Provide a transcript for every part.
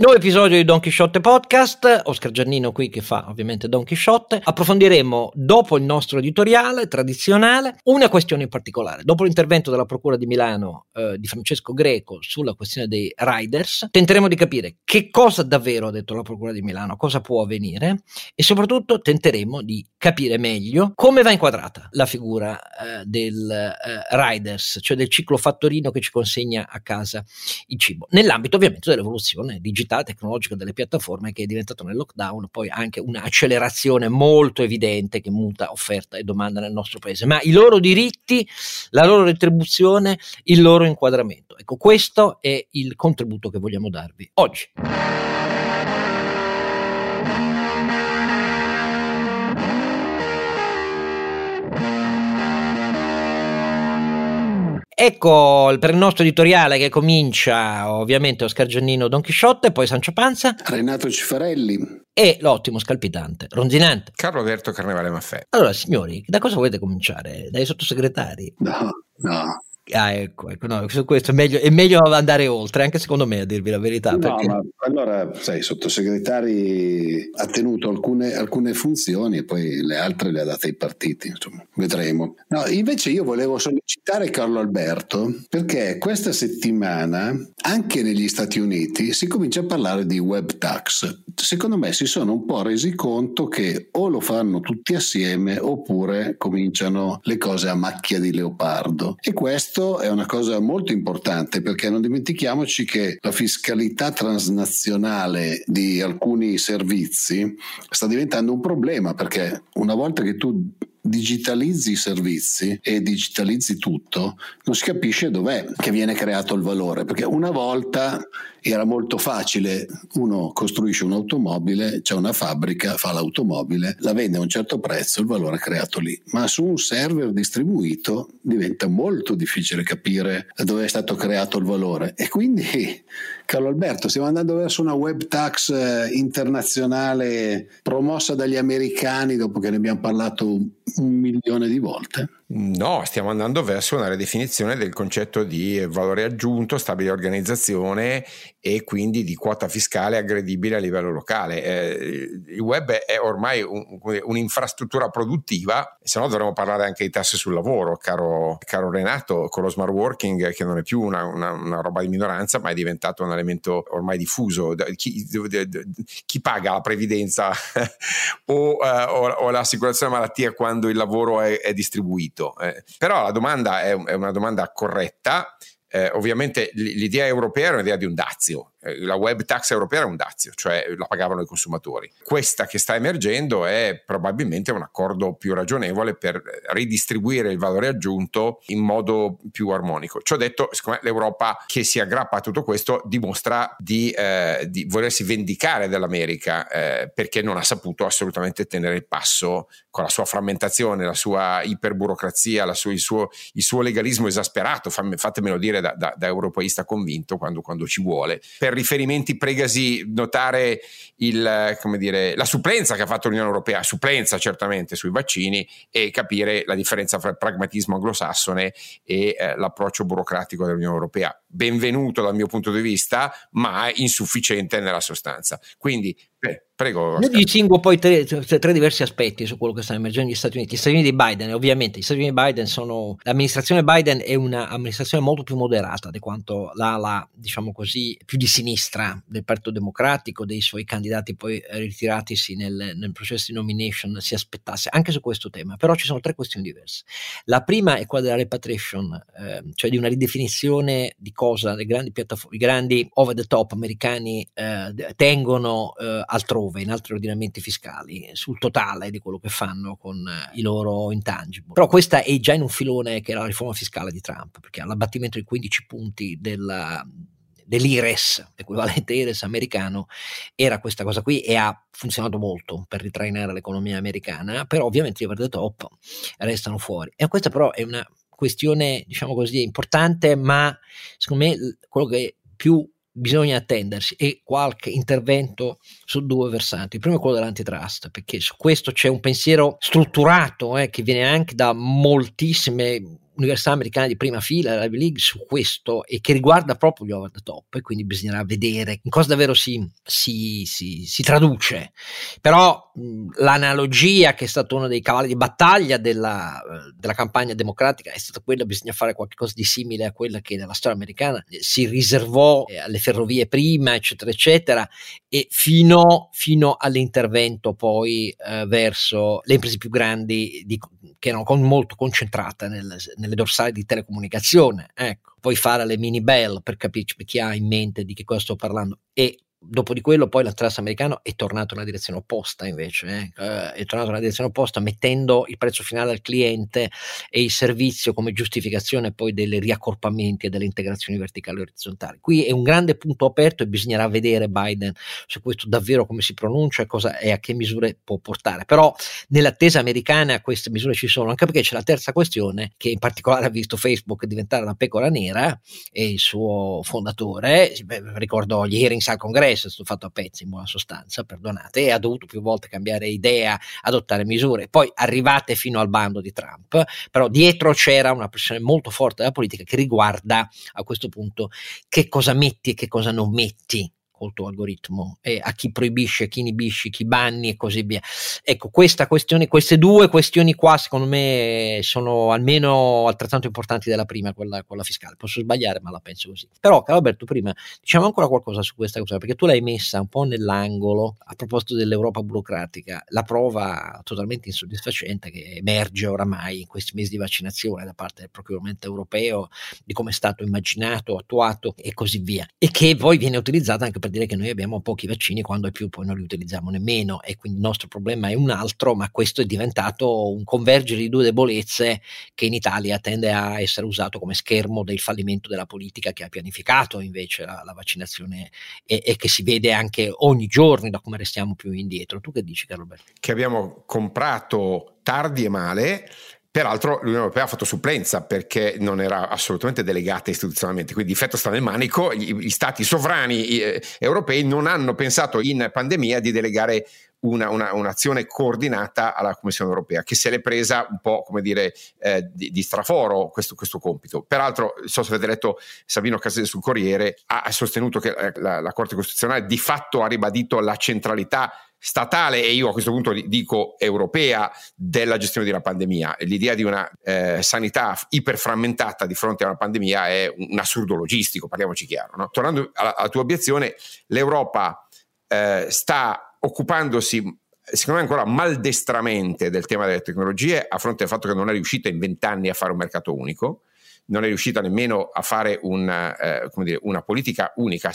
Nuovo episodio di Don Chisciotte Podcast, Oscar Giannino qui che fa ovviamente Don Chisciotte. Approfondiremo, dopo il nostro editoriale tradizionale, una questione in particolare. Dopo l'intervento della Procura di Milano di Francesco Greco sulla questione dei riders, tenteremo di capire che cosa davvero ha detto la Procura di Milano, cosa può avvenire e soprattutto tenteremo di capire meglio come va inquadrata la figura del riders, cioè del ciclofattorino che ci consegna a casa il cibo, nell'ambito ovviamente dell'evoluzione digitale tecnologica delle piattaforme, che è diventato nel lockdown poi anche un'accelerazione molto evidente che muta offerta e domanda nel nostro paese, ma i loro diritti, la loro retribuzione, il loro inquadramento. Ecco, questo è il contributo che vogliamo darvi oggi. Ecco, per il nostro editoriale che comincia ovviamente Oscar Giannino, Don Chisciotte, poi Sancio Panza, Renato Cifarelli e l'ottimo scalpitante Ronzinante, Carlo Alberto Carnevale Maffè. Allora signori, da cosa volete cominciare? Dai sottosegretari? No. Ah, ecco, no, su questo è meglio andare oltre, anche secondo me, a dirvi la verità. No, perché... ma allora, sai, sottosegretari ha tenuto alcune funzioni e poi le altre le ha date ai partiti, insomma, vedremo. No, invece io volevo sollecitare Carlo Alberto, perché questa settimana anche negli Stati Uniti si comincia a parlare di web tax. Secondo me si sono un po' resi conto che o lo fanno tutti assieme oppure cominciano le cose a macchia di leopardo, e questo è una cosa molto importante, perché non dimentichiamoci che la fiscalità transnazionale di alcuni servizi sta diventando un problema, perché una volta che tu digitalizzi i servizi e digitalizzi tutto, non si capisce dov'è che viene creato il valore, perché una volta era molto facile: uno costruisce un'automobile, c'è una fabbrica, fa l'automobile, la vende a un certo prezzo, il valore è creato lì. Ma su un server distribuito diventa molto difficile capire dove è stato creato il valore, e quindi, Carlo Alberto, stiamo andando verso una web tax internazionale promossa dagli americani, dopo che ne abbiamo parlato un milione di volte. No, stiamo andando verso una ridefinizione del concetto di valore aggiunto, stabile organizzazione e quindi di quota fiscale aggredibile a livello locale. Il web è ormai un'infrastruttura produttiva, se no dovremmo parlare anche di tasse sul lavoro, caro Renato, con lo smart working che non è più una roba di minoranza, ma è diventato un elemento ormai diffuso. Chi paga la previdenza o l'assicurazione malattia quando il lavoro è distribuito? Però la domanda è una domanda corretta. Ovviamente l'idea europea era un'idea di un dazio. La web tax europea era un dazio, cioè la pagavano i consumatori. Questa che sta emergendo è probabilmente un accordo più ragionevole per ridistribuire il valore aggiunto in modo più armonico. Ciò detto, siccome l'Europa che si aggrappa a tutto questo dimostra di volersi vendicare dell'America, perché non ha saputo assolutamente tenere il passo con la sua frammentazione, la sua iperburocrazia, il suo legalismo esasperato, fatemelo dire da europeista convinto quando ci vuole. Per riferimenti pregasi notare la supplenza che ha fatto l'Unione Europea, supplenza certamente sui vaccini, e capire la differenza fra il pragmatismo anglosassone e l'approccio burocratico dell'Unione Europea. Benvenuto dal mio punto di vista, ma insufficiente nella sostanza. Quindi prego. Io distingo poi tre diversi aspetti su quello che sta emergendo negli Stati Uniti. Gli Stati Uniti di Biden, ovviamente, gli Stati Uniti di Biden sono, l'amministrazione Biden è un'amministrazione molto più moderata di quanto l'ala, diciamo così, più di sinistra del Partito Democratico, dei suoi candidati poi ritiratisi nel processo di nomination si aspettasse, anche su questo tema. Però ci sono tre questioni diverse. La prima è quella della repatriation, cioè di una ridefinizione di cosa le grandi piattaforme, i grandi over the top americani tengono altrove, in altri ordinamenti fiscali, sul totale di quello che fanno con i loro intangible. Però questa è già in un filone che era la riforma fiscale di Trump, perché all'abbattimento di 15 punti dell'IRES, l'equivalente IRES americano, era questa cosa qui, e ha funzionato molto per ritrainare l'economia americana, però ovviamente gli over the top restano fuori. E questa però è una questione, diciamo così, importante, ma secondo me quello che più bisogna attendersi è qualche intervento su due versanti. Il primo è quello dell'antitrust, perché su questo c'è un pensiero strutturato che viene anche da moltissime università americane di prima fila, la Ivy League, su questo, e che riguarda proprio gli over the top, e quindi bisognerà vedere in cosa davvero si traduce. Però l'analogia che è stato uno dei cavalli di battaglia della campagna democratica è stata quella: bisogna fare qualcosa di simile a quella che nella storia americana si riservò alle ferrovie prima, eccetera eccetera, e fino all'intervento poi verso le imprese più grandi che erano molto concentrate nelle dorsali di telecomunicazione. Ecco, puoi fare le mini bell per capirci, per chi ha in mente di che cosa sto parlando. E dopo di quello poi l'attraverso americano è tornato nella direzione opposta, invece è tornato nella direzione opposta, mettendo il prezzo finale al cliente e il servizio come giustificazione poi delle riaccorpamenti e delle integrazioni verticali e orizzontali. Qui è un grande punto aperto e bisognerà vedere Biden su questo davvero come si pronuncia e a che misure può portare. Però nell'attesa americana queste misure ci sono, anche perché c'è la terza questione, che in particolare ha visto Facebook diventare la pecora nera e il suo fondatore. Ricordo gli hearings al congresso, è stato fatto a pezzi in buona sostanza, perdonate, e ha dovuto più volte cambiare idea, adottare misure, poi arrivate fino al bando di Trump. Però dietro c'era una pressione molto forte della politica che riguarda a questo punto che cosa metti e che cosa non metti col tuo algoritmo, e a chi proibisci, a chi inibisci, chi banni e così via. Ecco, queste due questioni qua secondo me sono almeno altrettanto importanti della prima, quella fiscale. Posso sbagliare, ma la penso così. Però Carlo Alberto, prima diciamo ancora qualcosa su questa cosa, perché tu l'hai messa un po' nell'angolo a proposito dell'Europa burocratica, la prova totalmente insoddisfacente che emerge oramai in questi mesi di vaccinazione da parte del procurement europeo, di come è stato immaginato, attuato e così via, e che poi viene utilizzata anche per dire che noi abbiamo pochi vaccini, quando è più poi non li utilizziamo nemmeno, e quindi il nostro problema è un altro. Ma questo è diventato un convergere di due debolezze che in Italia tende a essere usato come schermo del fallimento della politica che ha pianificato invece la vaccinazione, e che si vede anche ogni giorno da come restiamo più indietro. Tu che dici, Carlo Alberto? Che abbiamo comprato tardi e male. Peraltro l'Unione Europea ha fatto supplenza perché non era assolutamente delegata istituzionalmente, quindi il difetto sta nel manico. Gli stati sovrani europei non hanno pensato in pandemia di delegare un'azione coordinata alla Commissione Europea, che se l'è presa un po', come dire, di straforo questo compito. Peraltro, non so se avete letto, Sabino Cassese sul Corriere ha sostenuto che la Corte Costituzionale di fatto ha ribadito la centralità statale, e io a questo punto dico europea, della gestione della pandemia. L'idea di una sanità iperframmentata di fronte a una pandemia è un assurdo logistico, parliamoci chiaro, no? Tornando alla tua obiezione, l'Europa sta occupandosi, secondo me ancora maldestramente, del tema delle tecnologie, a fronte del fatto che non è riuscita in 20 anni a fare un mercato unico, non è riuscita nemmeno a fare una politica unica.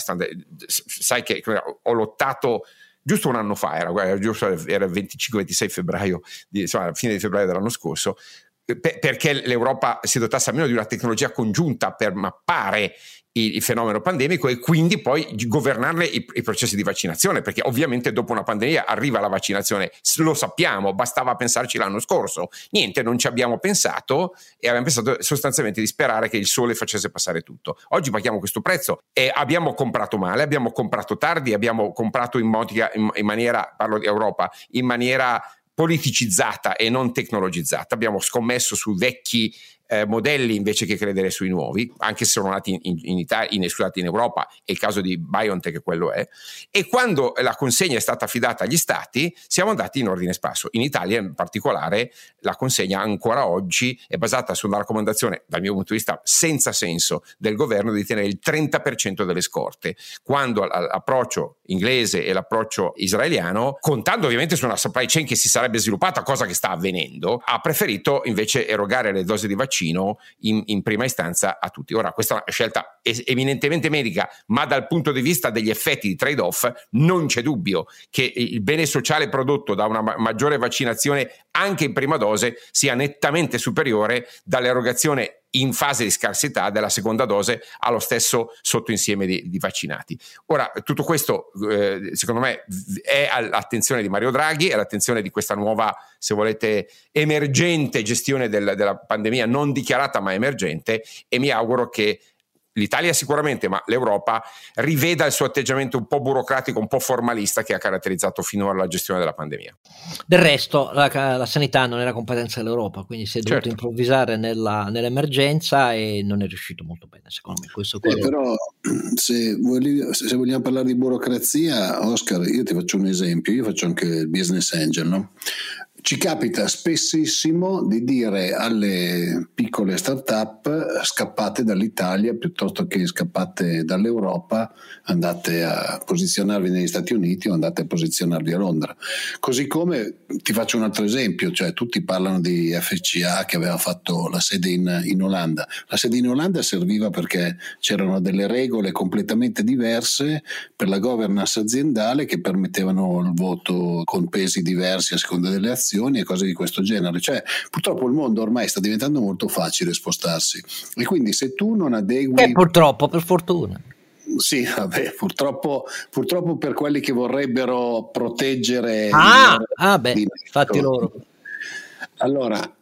Sai che ho lottato giusto un anno fa, era il 25-26 febbraio, insomma fine di febbraio dell'anno scorso, perché l'Europa si dotasse almeno di una tecnologia congiunta per mappare il fenomeno pandemico e quindi poi governarne i processi di vaccinazione, perché ovviamente dopo una pandemia arriva la vaccinazione, lo sappiamo, bastava pensarci l'anno scorso. Niente, non ci abbiamo pensato e abbiamo pensato sostanzialmente di sperare che il sole facesse passare tutto. Oggi paghiamo questo prezzo e abbiamo comprato male, abbiamo comprato tardi, abbiamo comprato in maniera, parlo di Europa, in maniera politicizzata e non tecnologizzata. Abbiamo scommesso su vecchi modelli invece che credere sui nuovi, anche se sono nati in Italia, in Europa, è il caso di BioNTech, quello è. E quando la consegna è stata affidata agli stati, siamo andati in ordine sparso. In Italia in particolare la consegna ancora oggi è basata sulla raccomandazione, dal mio punto di vista senza senso, del governo di tenere il 30% delle scorte, quando l'approccio inglese e l'approccio israeliano, contando ovviamente su una supply chain che si sarebbe sviluppata, cosa che sta avvenendo, ha preferito invece erogare le dosi di vaccino in prima istanza a tutti. Ora, questa è una scelta eminentemente medica, ma dal punto di vista degli effetti di trade-off non c'è dubbio che il bene sociale prodotto da una maggiore vaccinazione anche in prima dose sia nettamente superiore dall'erogazione in fase di scarsità della seconda dose allo stesso sottoinsieme di vaccinati. Ora, tutto questo secondo me è all'attenzione di Mario Draghi, è all'attenzione di questa nuova, se volete, emergente gestione della pandemia, non dichiarata ma emergente, e mi auguro che l'Italia sicuramente, ma l'Europa riveda il suo atteggiamento un po' burocratico, un po' formalista che ha caratterizzato finora la gestione della pandemia. Del resto la sanità non era competenza dell'Europa, quindi si è dovuto improvvisare nell'emergenza e non è riuscito molto bene, secondo me. Questo però se vogliamo parlare di burocrazia, Oscar, io ti faccio un esempio, io faccio anche il business angel, no? Ci capita spessissimo di dire alle piccole start-up scappate dall'Italia piuttosto che scappate dall'Europa, andate a posizionarvi negli Stati Uniti o andate a posizionarvi a Londra. Così come ti faccio un altro esempio, cioè tutti parlano di FCA che aveva fatto la sede in Olanda. La sede in Olanda serviva perché c'erano delle regole completamente diverse per la governance aziendale che permettevano il voto con pesi diversi a seconda delle azioni e cose di questo genere. Cioè purtroppo il mondo ormai sta diventando molto facile spostarsi e quindi se tu non adegui purtroppo, per fortuna. Sì, vabbè, purtroppo per quelli che vorrebbero proteggere infatti loro. Allora,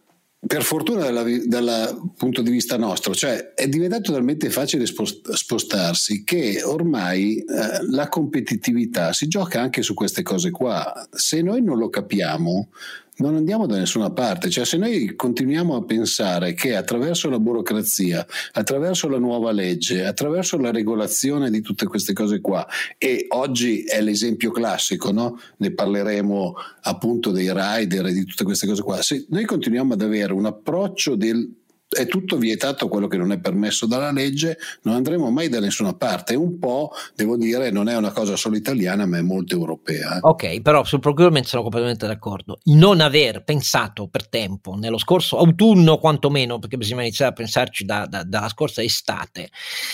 per fortuna dal punto di vista nostro, cioè è diventato talmente facile spostarsi che ormai la competitività si gioca anche su queste cose qua. Se noi non lo capiamo non andiamo da nessuna parte, cioè se noi continuiamo a pensare che attraverso la burocrazia, attraverso la nuova legge, attraverso la regolazione di tutte queste cose qua, e oggi è l'esempio classico, no? Ne parleremo appunto dei rider e di tutte queste cose qua, se noi continuiamo ad avere un approccio del è tutto vietato quello che non è permesso dalla legge, non andremo mai da nessuna parte. Un po', devo dire, non è una cosa solo italiana ma è molto europea. Ok, però sul procurement sono completamente d'accordo. Non aver pensato per tempo nello scorso autunno, quantomeno, perché bisognava iniziare a pensarci dalla scorsa estate,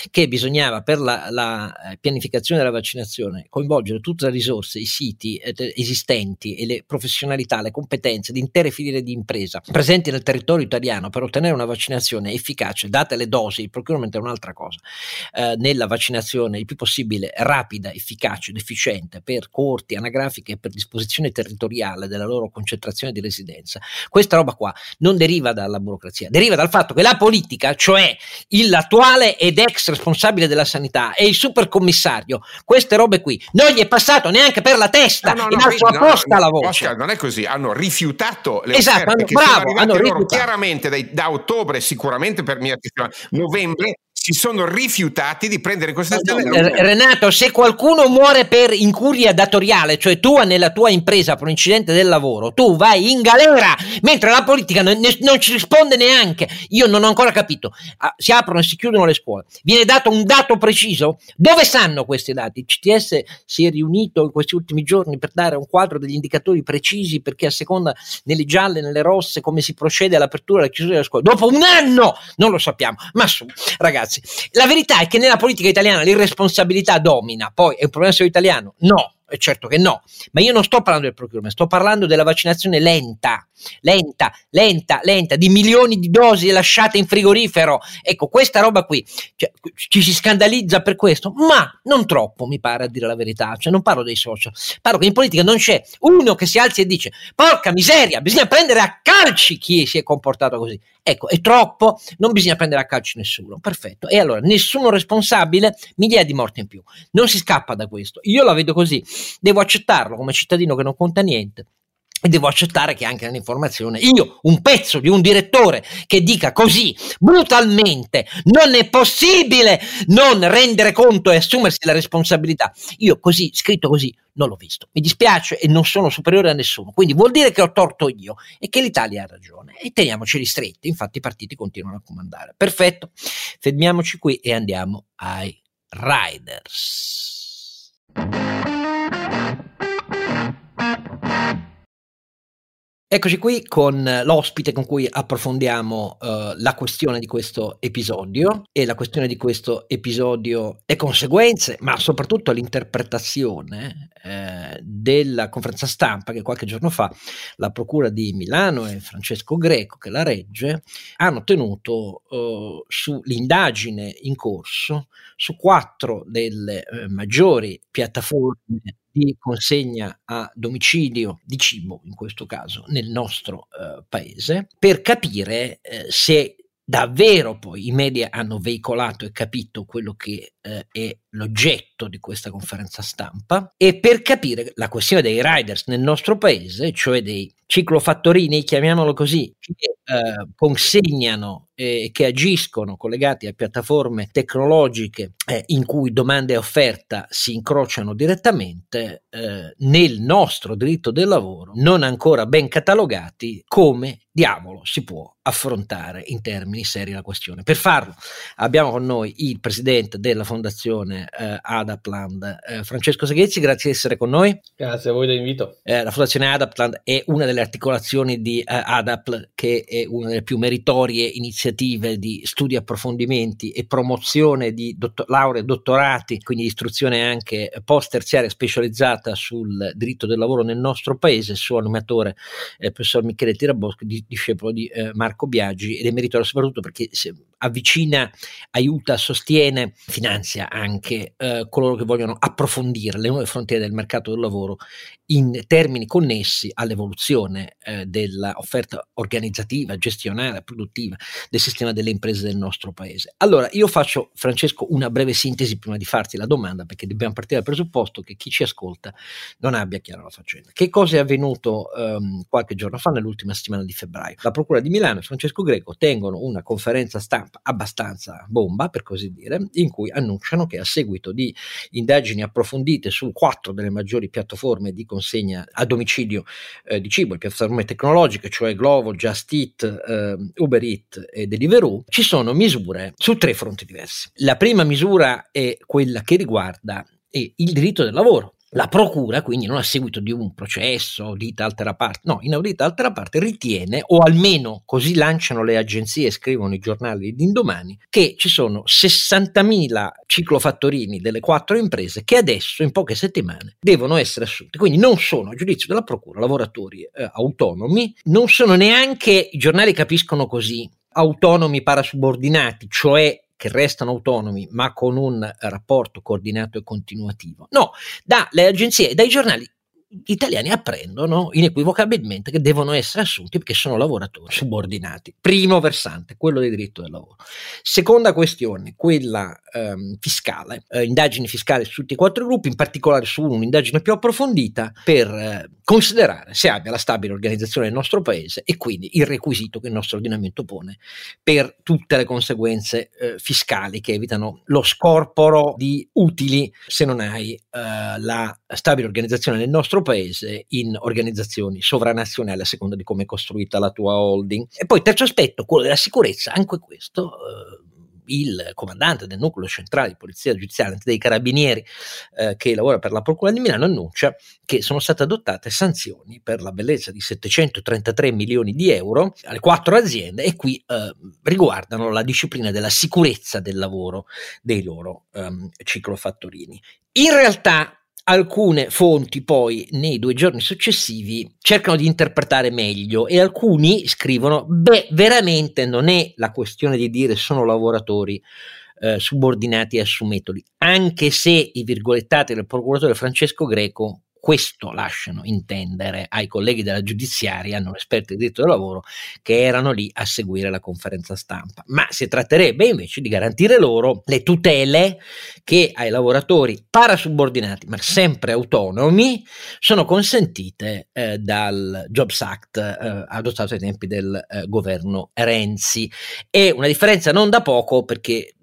che bisognava per la pianificazione della vaccinazione coinvolgere tutte le risorse, i siti esistenti e le professionalità, le competenze di intere filiere di impresa presenti nel territorio italiano per ottenere una vaccinazione efficace, date le dosi. Il procurement è un'altra cosa, nella vaccinazione il più possibile rapida, efficace ed efficiente per coorti anagrafiche e per disposizione territoriale della loro concentrazione di residenza. Questa roba qua non deriva dalla burocrazia, deriva dal fatto che la politica, cioè l'attuale ed ex responsabile della sanità e il supercommissario, queste robe qui non gli è passato neanche per la testa, la voce. Oscar, non è così, hanno rifiutato le offerte che sono arrivate chiaramente da ottobre, sicuramente per mia novembre, si sono rifiutati di prendere in considerazione. Renato, se qualcuno muore per incuria datoriale, cioè tu nella tua impresa per un incidente del lavoro, tu vai in galera, mentre la politica non ci risponde neanche. Io non ho ancora capito. Si aprono e si chiudono le scuole. Viene dato un dato preciso? Dove stanno questi dati? Il CTS si è riunito in questi ultimi giorni per dare un quadro degli indicatori precisi, perché a seconda nelle gialle, nelle rosse, come si procede all'apertura e alla chiusura della scuola. Dopo un anno non lo sappiamo. Ma su, ragazzi, la verità è che nella politica italiana l'irresponsabilità domina. Poi è un problema solo italiano? No, è certo che no, ma io non sto parlando del procurement, sto parlando della vaccinazione lenta di milioni di dosi lasciate in frigorifero. Ecco, questa roba qui, cioè, ci si scandalizza per questo, ma non troppo, mi pare, a dire la verità. Cioè non parlo dei social, parlo che in politica non c'è uno che si alzi e dice porca miseria, bisogna prendere a calci chi si è comportato così. Ecco, è troppo, non bisogna prendere a calci nessuno, perfetto, e allora nessuno responsabile, migliaia di morti in più. Non si scappa da questo, io la vedo così, devo accettarlo come cittadino che non conta niente, e devo accettare che anche nell'informazione io un pezzo di un direttore che dica così brutalmente non è possibile non rendere conto e assumersi la responsabilità, io così, scritto così, non l'ho visto, mi dispiace e non sono superiore a nessuno, quindi vuol dire che ho torto io e che l'Italia ha ragione, e teniamoci ristretti, infatti i partiti continuano a comandare. Perfetto, fermiamoci qui e andiamo ai Riders. Eccoci qui con l'ospite con cui approfondiamo la questione di questo episodio, e la questione di questo episodio, le conseguenze, ma soprattutto l'interpretazione della conferenza stampa che qualche giorno fa la Procura di Milano e Francesco Greco, che la regge, hanno tenuto sull'indagine in corso su 4 delle maggiori piattaforme di consegna a domicilio di cibo, in questo caso nel nostro paese, per capire se davvero poi i media hanno veicolato e capito quello che è l'oggetto di questa conferenza stampa, e per capire la questione dei riders nel nostro paese, cioè dei ciclofattorini, chiamiamolo così, che consegnano e che agiscono collegati a piattaforme tecnologiche in cui domanda e offerta si incrociano direttamente, nel nostro diritto del lavoro non ancora ben catalogati, come diavolo si può affrontare in termini seri la questione. Per farlo abbiamo con noi il presidente della Fondazione Adapland, Francesco Seghezzi. Grazie di essere con noi. Grazie a voi dell'invito. La Fondazione Adapland è una delle articolazioni di Adapt, che è una delle più meritorie iniziative di studi, approfondimenti e promozione di lauree e dottorati, quindi istruzione anche post terziaria specializzata sul diritto del lavoro nel nostro paese. Il suo animatore è il professor Michele Tiraboschi, discepolo di Marco Biagi, ed è meritorio soprattutto perché avvicina, aiuta, sostiene, finanzia anche coloro che vogliono approfondire le nuove frontiere del mercato del lavoro in termini connessi all'evoluzione dell'offerta organizzativa, gestionale, produttiva del sistema delle imprese del nostro paese. Allora, io faccio, Francesco, una breve sintesi prima di farti la domanda, perché dobbiamo partire dal presupposto che chi ci ascolta non abbia chiara la faccenda. Che cosa è avvenuto qualche giorno fa, nell'ultima settimana di febbraio? La Procura di Milano e Francesco Greco tengono una conferenza stampa abbastanza bomba, per così dire, in cui annunciano che, a seguito di indagini approfondite su 4 delle maggiori piattaforme di consegna a domicilio di cibo, le piattaforme tecnologiche, cioè Glovo, Just Eat, Uber Eat e Deliveroo, ci sono misure su 3 fronti diversi. La prima misura è quella che riguarda il diritto del lavoro. La procura, quindi, non a seguito di un processo, audita altera parte, no, inaudita altera parte, ritiene, o almeno così lanciano le agenzie e scrivono i giornali d'indomani, che ci sono 60.000 ciclofattorini delle 4 imprese che adesso, in poche settimane, devono essere assunti. Quindi non sono, a giudizio della procura, lavoratori autonomi, non sono neanche, i giornali capiscono così, autonomi parasubordinati, cioè che restano autonomi ma con un rapporto coordinato e continuativo. No, dalle agenzie e dai giornali italiani apprendono inequivocabilmente che devono essere assunti perché sono lavoratori subordinati. Primo versante, quello del diritto del lavoro. Seconda questione, quella fiscale, indagini fiscali su tutti e 4 gruppi, in particolare su un'indagine più approfondita per considerare se abbia la stabile organizzazione del nostro paese e quindi il requisito che il nostro ordinamento pone per tutte le conseguenze fiscali che evitano lo scorporo di utili se non hai la stabile organizzazione del nostro paese in organizzazioni sovranazionali a seconda di come è costruita la tua holding. E poi terzo aspetto, quello della sicurezza, anche questo il comandante del nucleo centrale di polizia giudiziaria dei carabinieri che lavora per la Procura di Milano annuncia che sono state adottate sanzioni per la bellezza di 733 milioni di euro alle 4 aziende, e qui riguardano la disciplina della sicurezza del lavoro dei loro ciclofattorini. In realtà alcune fonti poi nei 2 giorni successivi cercano di interpretare meglio e alcuni scrivono: beh, veramente non è la questione di dire sono lavoratori subordinati e assumetoli, anche se i virgolettati del procuratore Francesco Greco questo lasciano intendere ai colleghi della giudiziaria, non esperti di diritto del lavoro, che erano lì a seguire la conferenza stampa. Ma si tratterebbe invece di garantire loro le tutele che ai lavoratori parasubordinati, ma sempre autonomi, sono consentite dal Jobs Act adottato ai tempi del governo Renzi. È una differenza non da poco, perché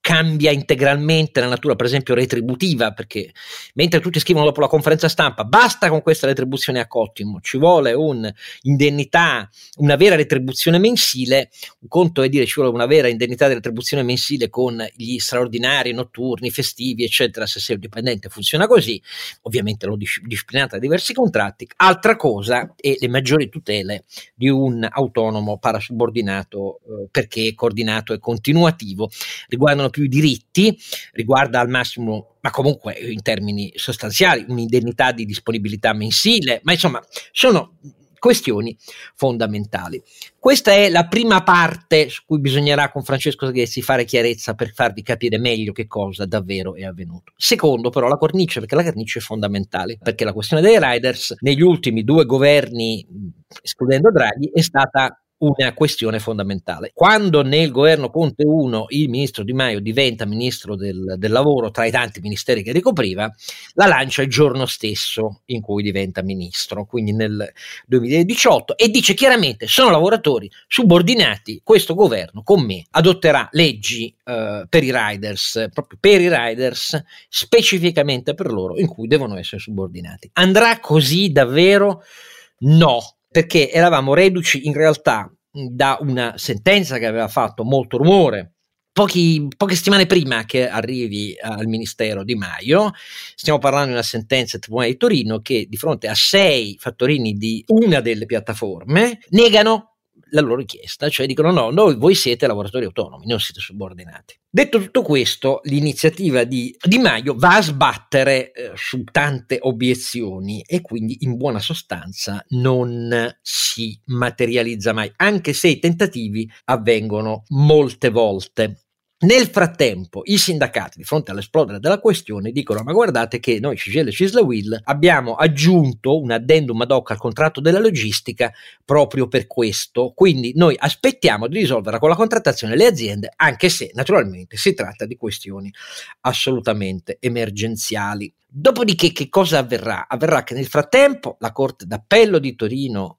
cambia integralmente la natura, per esempio, retributiva, perché mentre tutti scrivono dopo la conferenza stampa basta con questa retribuzione a cottimo, ci vuole un'indennità, una vera retribuzione mensile, un conto è dire ci vuole una vera indennità di retribuzione mensile con gli straordinari notturni, festivi, eccetera, se sei un dipendente funziona così, ovviamente l'ho disciplinata da diversi contratti, altra cosa è le maggiori tutele di un autonomo parasubordinato perché coordinato e continuativo, riguardano più i diritti, riguarda al massimo, ma comunque in termini sostanziali, un'indennità di disponibilità mensile, ma insomma sono questioni fondamentali. Questa è la prima parte su cui bisognerà con Francesco Seghezzi fare chiarezza per farvi capire meglio che cosa davvero è avvenuto. Secondo, però, la cornice, perché la cornice è fondamentale, perché la questione dei riders negli ultimi 2 governi, escludendo Draghi, è stata una questione fondamentale. Quando nel governo Conte 1 il ministro Di Maio diventa ministro del lavoro, tra i tanti ministeri che ricopriva, la lancia il giorno stesso in cui diventa ministro, quindi nel 2018, e dice chiaramente: sono lavoratori subordinati, questo governo con me adotterà leggi per i riders, proprio per i riders, specificamente per loro, in cui devono essere subordinati. Andrà così davvero? No, perché eravamo reduci in realtà da una sentenza che aveva fatto molto rumore poche settimane prima che arrivi al Ministero Di Maio. Stiamo parlando di una sentenza del Tribunale di Torino che, di fronte a 6 fattorini di una delle piattaforme, negano la loro richiesta, cioè dicono: no, voi siete lavoratori autonomi, non siete subordinati. Detto tutto questo, l'iniziativa di Di Maio va a sbattere su tante obiezioni e quindi in buona sostanza non si materializza mai, anche se i tentativi avvengono molte volte. Nel frattempo i sindacati, di fronte all'esplodere della questione, dicono: ma guardate che noi CGIL e CISL-UIL abbiamo aggiunto un addendum ad hoc al contratto della logistica proprio per questo, quindi noi aspettiamo di risolvere con la contrattazione le aziende, anche se naturalmente si tratta di questioni assolutamente emergenziali. Dopodiché che cosa avverrà? Avverrà che nel frattempo la Corte d'Appello di Torino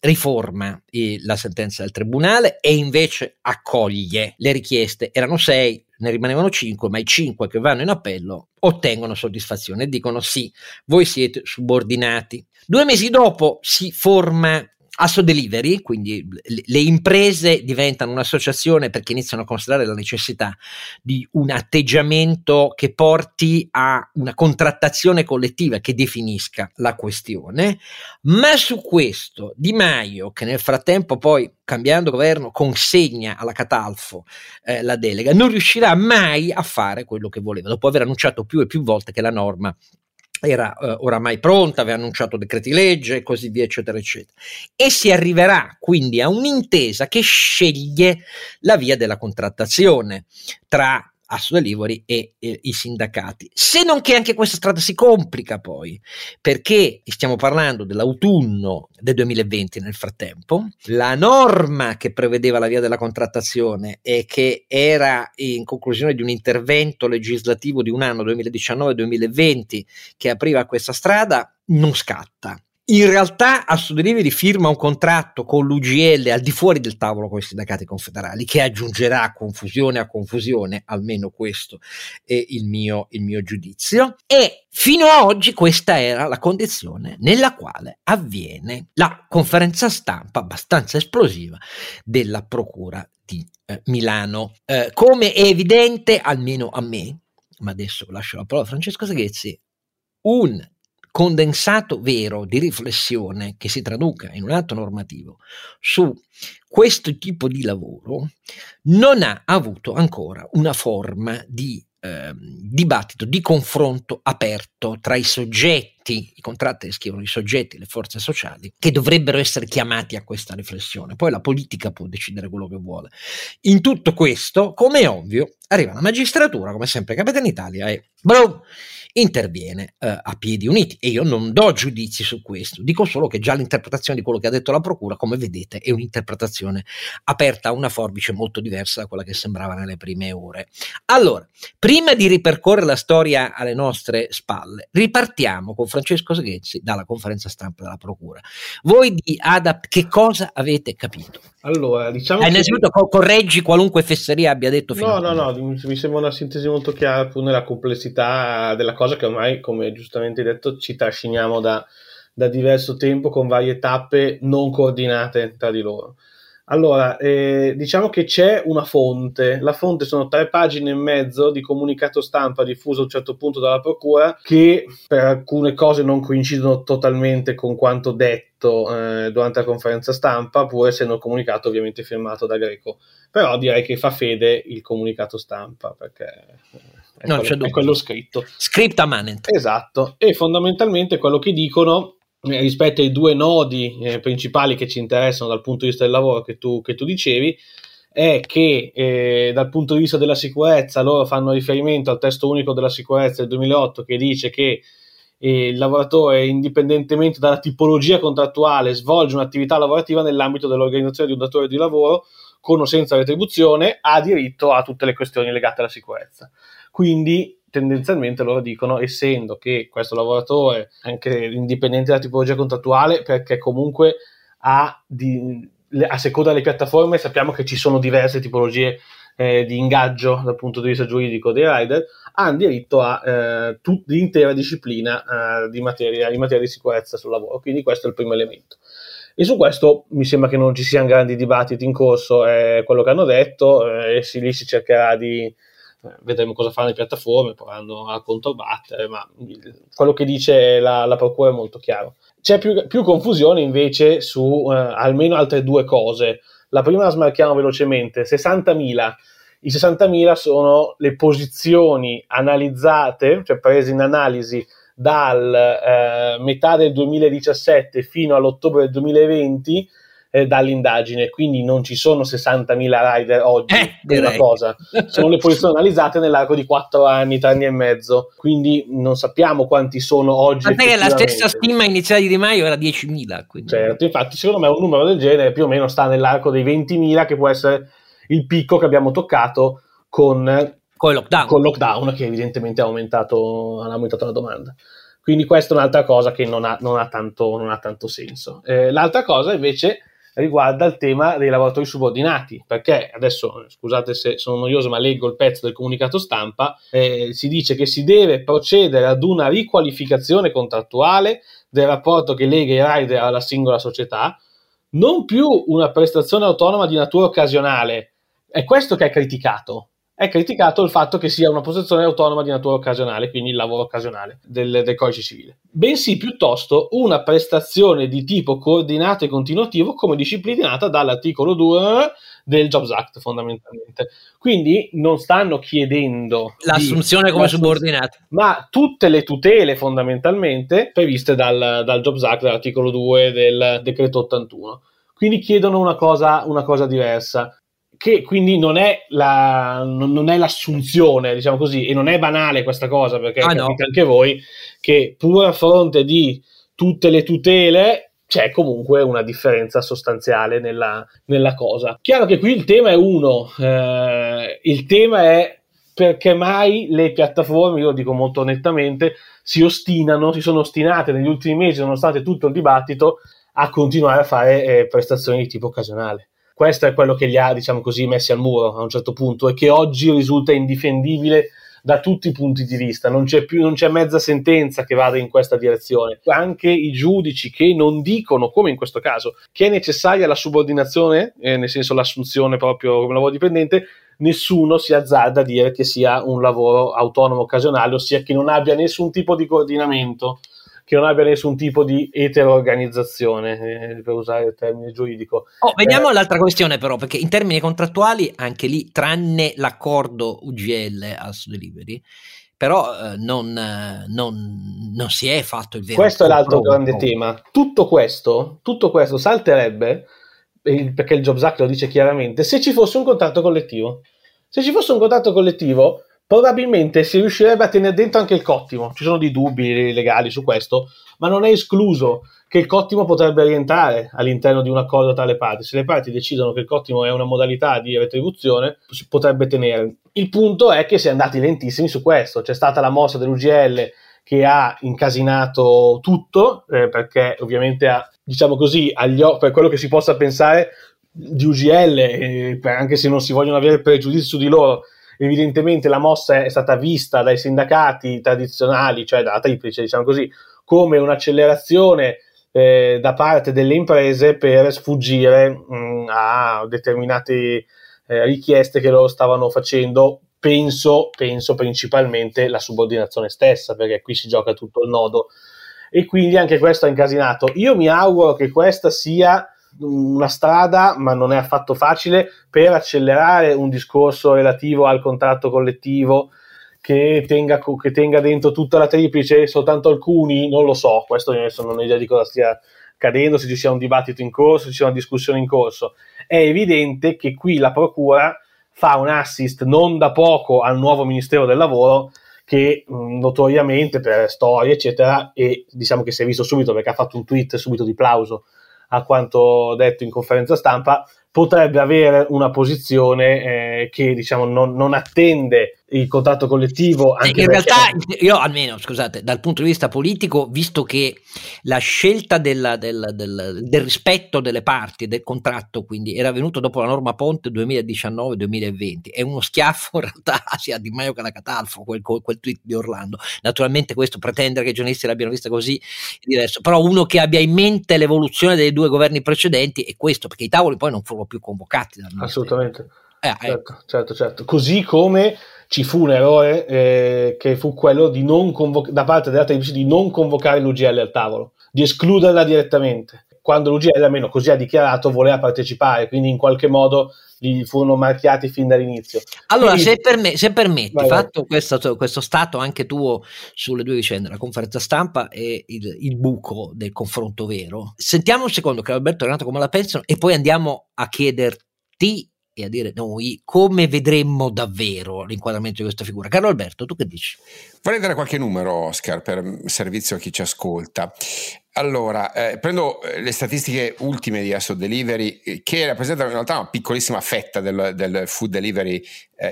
riforma la sentenza del tribunale e invece accoglie le richieste. Erano 6, ne rimanevano 5, ma i 5 che vanno in appello ottengono soddisfazione e dicono: sì, voi siete subordinati. 2 mesi dopo si forma Assodelivery, quindi le imprese diventano un'associazione perché iniziano a considerare la necessità di un atteggiamento che porti a una contrattazione collettiva che definisca la questione. Ma su questo Di Maio, che nel frattempo poi, cambiando governo, consegna alla Catalfo la delega, non riuscirà mai a fare quello che voleva, dopo aver annunciato più e più volte che la norma era oramai pronta, aveva annunciato decreti legge e così via, eccetera eccetera, e si arriverà quindi a un'intesa che sceglie la via della contrattazione tra Assodelivery e i sindacati. Se non che anche questa strada si complica poi, perché stiamo parlando dell'autunno del 2020. Nel frattempo la norma che prevedeva la via della contrattazione e che era in conclusione di un intervento legislativo di un anno, 2019-2020, che apriva questa strada, non scatta. In realtà Assodelivery firma un contratto con l'UGL al di fuori del tavolo con i sindacati confederali, che aggiungerà confusione a confusione, almeno questo è il mio giudizio, e fino a oggi questa era la condizione nella quale avviene la conferenza stampa abbastanza esplosiva della Procura di Milano. Come è evidente, almeno a me, ma adesso lascio la parola a Francesco Seghezzi, un condensato vero di riflessione che si traduca in un atto normativo su questo tipo di lavoro non ha avuto ancora una forma di dibattito, di confronto aperto tra i soggetti, i contratti descrivono i soggetti, le forze sociali, che dovrebbero essere chiamati a questa riflessione. Poi la politica può decidere quello che vuole. In tutto questo, come è ovvio, arriva la magistratura, come sempre capita in Italia, e interviene a piedi uniti, e io non do giudizi su questo, dico solo che già l'interpretazione di quello che ha detto la procura, come vedete, è un'interpretazione aperta a una forbice molto diversa da quella che sembrava nelle prime ore. Allora, prima di ripercorrere la storia alle nostre spalle, ripartiamo con Francesco Seghezzi dalla conferenza stampa della procura. Voi di Adapt che cosa avete capito? Allora, diciamo innanzitutto che correggi qualunque fesseria abbia detto fino No, mi sembra una sintesi molto chiara pur nella complessità della cosa, che ormai, come giustamente detto, ci trasciniamo da diverso tempo con varie tappe non coordinate tra di loro. Allora, diciamo che c'è una fonte. La fonte sono 3 pagine e mezzo di comunicato stampa diffuso a un certo punto dalla procura, che per alcune cose non coincidono totalmente con quanto detto durante la conferenza stampa, pur essendo il comunicato ovviamente firmato da Greco. Però direi che fa fede il comunicato stampa, perché è quello scritto. Scripta manent. Esatto, e fondamentalmente quello che dicono rispetto ai 2 nodi principali che ci interessano dal punto di vista del lavoro che tu dicevi, è che dal punto di vista della sicurezza loro fanno riferimento al testo unico della sicurezza del 2008, che dice che e il lavoratore, indipendentemente dalla tipologia contrattuale, svolge un'attività lavorativa nell'ambito dell'organizzazione di un datore di lavoro, con o senza retribuzione, ha diritto a tutte le questioni legate alla sicurezza. Quindi tendenzialmente loro dicono, essendo che questo lavoratore, anche indipendente dalla tipologia contrattuale, perché comunque a seconda delle piattaforme sappiamo che ci sono diverse tipologie di ingaggio dal punto di vista giuridico dei rider, hanno diritto a l'intera disciplina in materia di sicurezza sul lavoro. Quindi questo è il primo elemento. E su questo mi sembra che non ci siano grandi dibattiti in corso, è quello che hanno detto, e lì si cercherà di... vedremo cosa fanno le piattaforme, provando a controbattere, ma quello che dice la procura è molto chiaro. C'è più confusione invece su almeno altre due cose. La prima la smarchiamo velocemente: 60.000. I 60.000 sono le posizioni analizzate, cioè prese in analisi dal metà del 2017 fino all'ottobre del 2020 dall'indagine, quindi non ci sono 60.000 rider oggi, una cosa, sono le posizioni analizzate nell'arco di 4 anni, 3 anni e mezzo, quindi non sappiamo quanti sono oggi. Ma la stessa stima iniziale di Di Maio era 10.000, quindi. Certo, infatti secondo me un numero del genere più o meno sta nell'arco dei 20.000, che può essere il picco che abbiamo toccato con il lockdown, che evidentemente ha aumentato la domanda. Quindi questa è un'altra cosa che non ha tanto senso. L'altra cosa invece riguarda il tema dei lavoratori subordinati, perché adesso, scusate se sono noioso, ma leggo il pezzo del comunicato stampa, si dice che si deve procedere ad una riqualificazione contrattuale del rapporto che lega i rider alla singola società, non più una prestazione autonoma di natura occasionale. È questo che è criticato. È criticato il fatto che sia una posizione autonoma di natura occasionale, quindi il lavoro occasionale del codice civile, bensì piuttosto una prestazione di tipo coordinato e continuativo, come disciplinata dall'articolo 2 del Jobs Act, fondamentalmente. Quindi non stanno chiedendo l'assunzione come subordinata, ma tutte le tutele fondamentalmente previste dal Jobs Act, dall'articolo 2 del decreto 81. Quindi chiedono una cosa diversa, che quindi non è l'assunzione, diciamo così, e non è banale questa cosa, perché capite anche voi che pur a fronte di tutte le tutele c'è comunque una differenza sostanziale nella cosa. Chiaro che qui il tema è uno, il tema è perché mai le piattaforme, io lo dico molto nettamente, si sono ostinate negli ultimi mesi, nonostante tutto il dibattito, a continuare a fare prestazioni di tipo occasionale. Questo è quello che li ha, diciamo così, messi al muro a un certo punto, e che oggi risulta indifendibile da tutti i punti di vista. Non c'è mezza sentenza che vada in questa direzione. Anche i giudici che non dicono, come in questo caso, che è necessaria la subordinazione, nel senso l'assunzione proprio come lavoro dipendente, nessuno si azzarda a dire che sia un lavoro autonomo occasionale, ossia che non abbia nessun tipo di coordinamento, che non abbia nessun tipo di eterorganizzazione, per usare il termine giuridico. Vediamo l'altra questione però, perché in termini contrattuali, anche lì, tranne l'accordo UGL Assodelivery, però non si è fatto il vero. Questo è l'altro grande tema. Tutto questo salterebbe, perché il Jobs Act lo dice chiaramente, se ci fosse un contratto collettivo. Se ci fosse un contratto collettivo, probabilmente si riuscirebbe a tenere dentro anche il cottimo. Ci sono dei dubbi legali su questo, ma non è escluso che il cottimo potrebbe rientrare all'interno di un accordo tra le parti. Se le parti decidono che il cottimo è una modalità di retribuzione, si potrebbe tenere. Il punto è che si è andati lentissimi su questo. C'è stata la mossa dell'UGL che ha incasinato tutto, perché ovviamente per quello che si possa pensare di UGL, anche se non si vogliono avere pregiudizi su di loro, evidentemente la mossa è stata vista dai sindacati tradizionali, cioè dalla triplice, diciamo così, come un'accelerazione da parte delle imprese per sfuggire a determinate richieste che loro stavano facendo. Penso principalmente la subordinazione stessa, perché qui si gioca tutto il nodo, e quindi anche questo è incasinato. Io mi auguro che questa sia una strada, ma non è affatto facile, per accelerare un discorso relativo al contratto collettivo che tenga dentro tutta la triplice, soltanto alcuni, non lo so, questo adesso non ho idea di cosa stia accadendo, se ci sia un dibattito in corso, se ci sia una discussione in corso. È evidente che qui la procura fa un assist non da poco al nuovo Ministero del Lavoro, che notoriamente per storie eccetera, e diciamo che si è visto subito perché ha fatto un tweet subito di plauso a quanto detto in conferenza stampa, potrebbe avere una posizione che diciamo non attende il contratto collettivo. Anche in realtà io almeno, scusate, dal punto di vista politico, visto che la scelta del rispetto delle parti del contratto quindi era venuto dopo la norma Ponte 2019-2020, è uno schiaffo in realtà sia a Di Maio che alla Catalfo quel tweet di Orlando. Naturalmente questo, pretendere che i giornalisti l'abbiano vista così è diverso, però uno che abbia in mente l'evoluzione dei due governi precedenti è questo, perché i tavoli poi non furono più convocati dal assolutamente. Certo. Così come ci fu un errore che fu quello di non da parte della TBC di non convocare l'UGL al tavolo, di escluderla direttamente, quando l'UGL, almeno così ha dichiarato, voleva partecipare, quindi in qualche modo gli furono marchiati fin dall'inizio. Allora, quindi, se permetti, fatto questo stato anche tuo sulle due vicende, la conferenza stampa e il buco del confronto vero, sentiamo un secondo Carlo Alberto e Renato come la pensano e poi andiamo a chiederti e a dire noi come vedremmo davvero l'inquadramento di questa figura. Carlo Alberto, tu che dici? Vorrei dare qualche numero, Oscar, per servizio a chi ci ascolta. Allora, prendo le statistiche ultime di Assodelivery, che rappresentano in realtà una piccolissima fetta del food delivery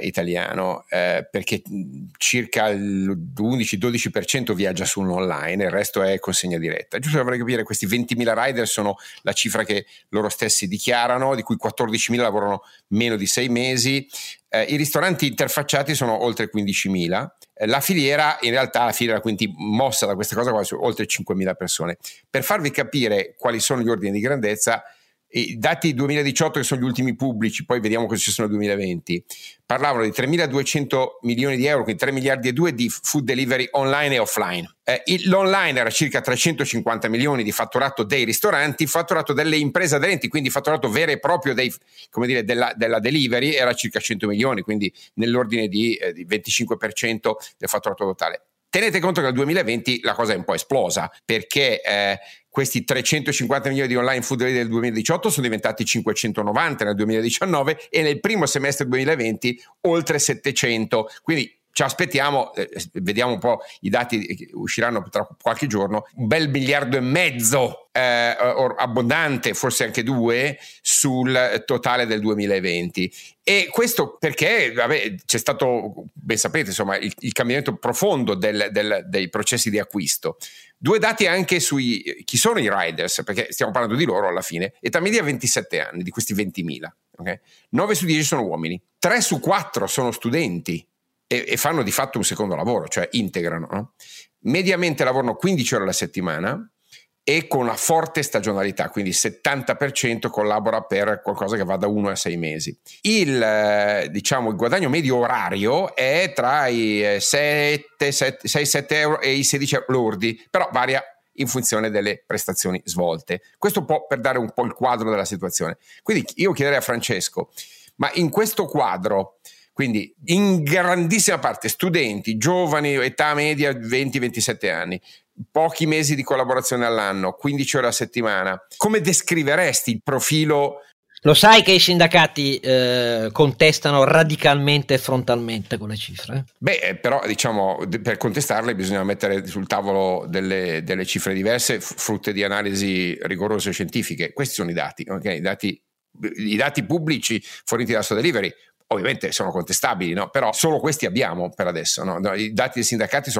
italiano, perché circa l'11-12% viaggia sull'online, il resto è consegna diretta. Giusto, vorrei capire, questi 20.000 rider sono la cifra che loro stessi dichiarano, di cui 14.000 lavorano meno di 6 mesi, i ristoranti interfacciati sono oltre 15.000, la filiera, in realtà la filiera quindi mossa da questa cosa, quasi oltre 5.000 persone. Per farvi capire quali sono gli ordini di grandezza, i dati 2018 che sono gli ultimi pubblici, poi vediamo cosa ci sono nel 2020, parlavano di 3.200 milioni di euro, quindi 3,2 miliardi di food delivery online e offline. L'online era circa 350 milioni di fatturato dei ristoranti, fatturato delle imprese aderenti, quindi fatturato vero e proprio della delivery era circa 100 milioni, quindi nell'ordine di 25% del fatturato totale. Tenete conto che nel 2020 la cosa è un po' esplosa, perché questi 350 milioni di online food delivery del 2018 sono diventati 590 nel 2019 e nel primo semestre 2020 oltre 700. Quindi ci aspettiamo, vediamo un po' i dati che usciranno tra qualche giorno, un bel 1,5 miliardi abbondante, forse anche 2, sul totale del 2020. E questo perché c'è stato, ben sapete, insomma, il cambiamento profondo dei processi di acquisto. Due dati anche sui chi sono i riders, perché stiamo parlando di loro alla fine. Età media 27 anni, di questi 20.000. Okay? 9 su 10 sono uomini, 3 su 4 sono studenti e fanno di fatto un secondo lavoro, cioè integrano. No? Mediamente lavorano 15 ore alla settimana e con una forte stagionalità, quindi il 70% collabora per qualcosa che va da 1 a 6 mesi. Il guadagno medio orario è tra i 6-7 euro e i 16 euro lordi, però varia in funzione delle prestazioni svolte. Questo può per dare un po' il quadro della situazione. Quindi io chiederei a Francesco, ma in questo quadro, quindi in grandissima parte studenti, giovani, età media 20-27 anni, pochi mesi di collaborazione all'anno, 15 ore a settimana, come descriveresti il profilo? Lo sai che i sindacati contestano radicalmente e frontalmente con le cifre? Beh, però diciamo, per contestarle bisogna mettere sul tavolo delle cifre diverse, frutte di analisi rigorose e scientifiche. Questi sono i dati, okay? I dati pubblici forniti da Assodelivery ovviamente sono contestabili, no? Però solo questi abbiamo per adesso, no? I dati dei sindacati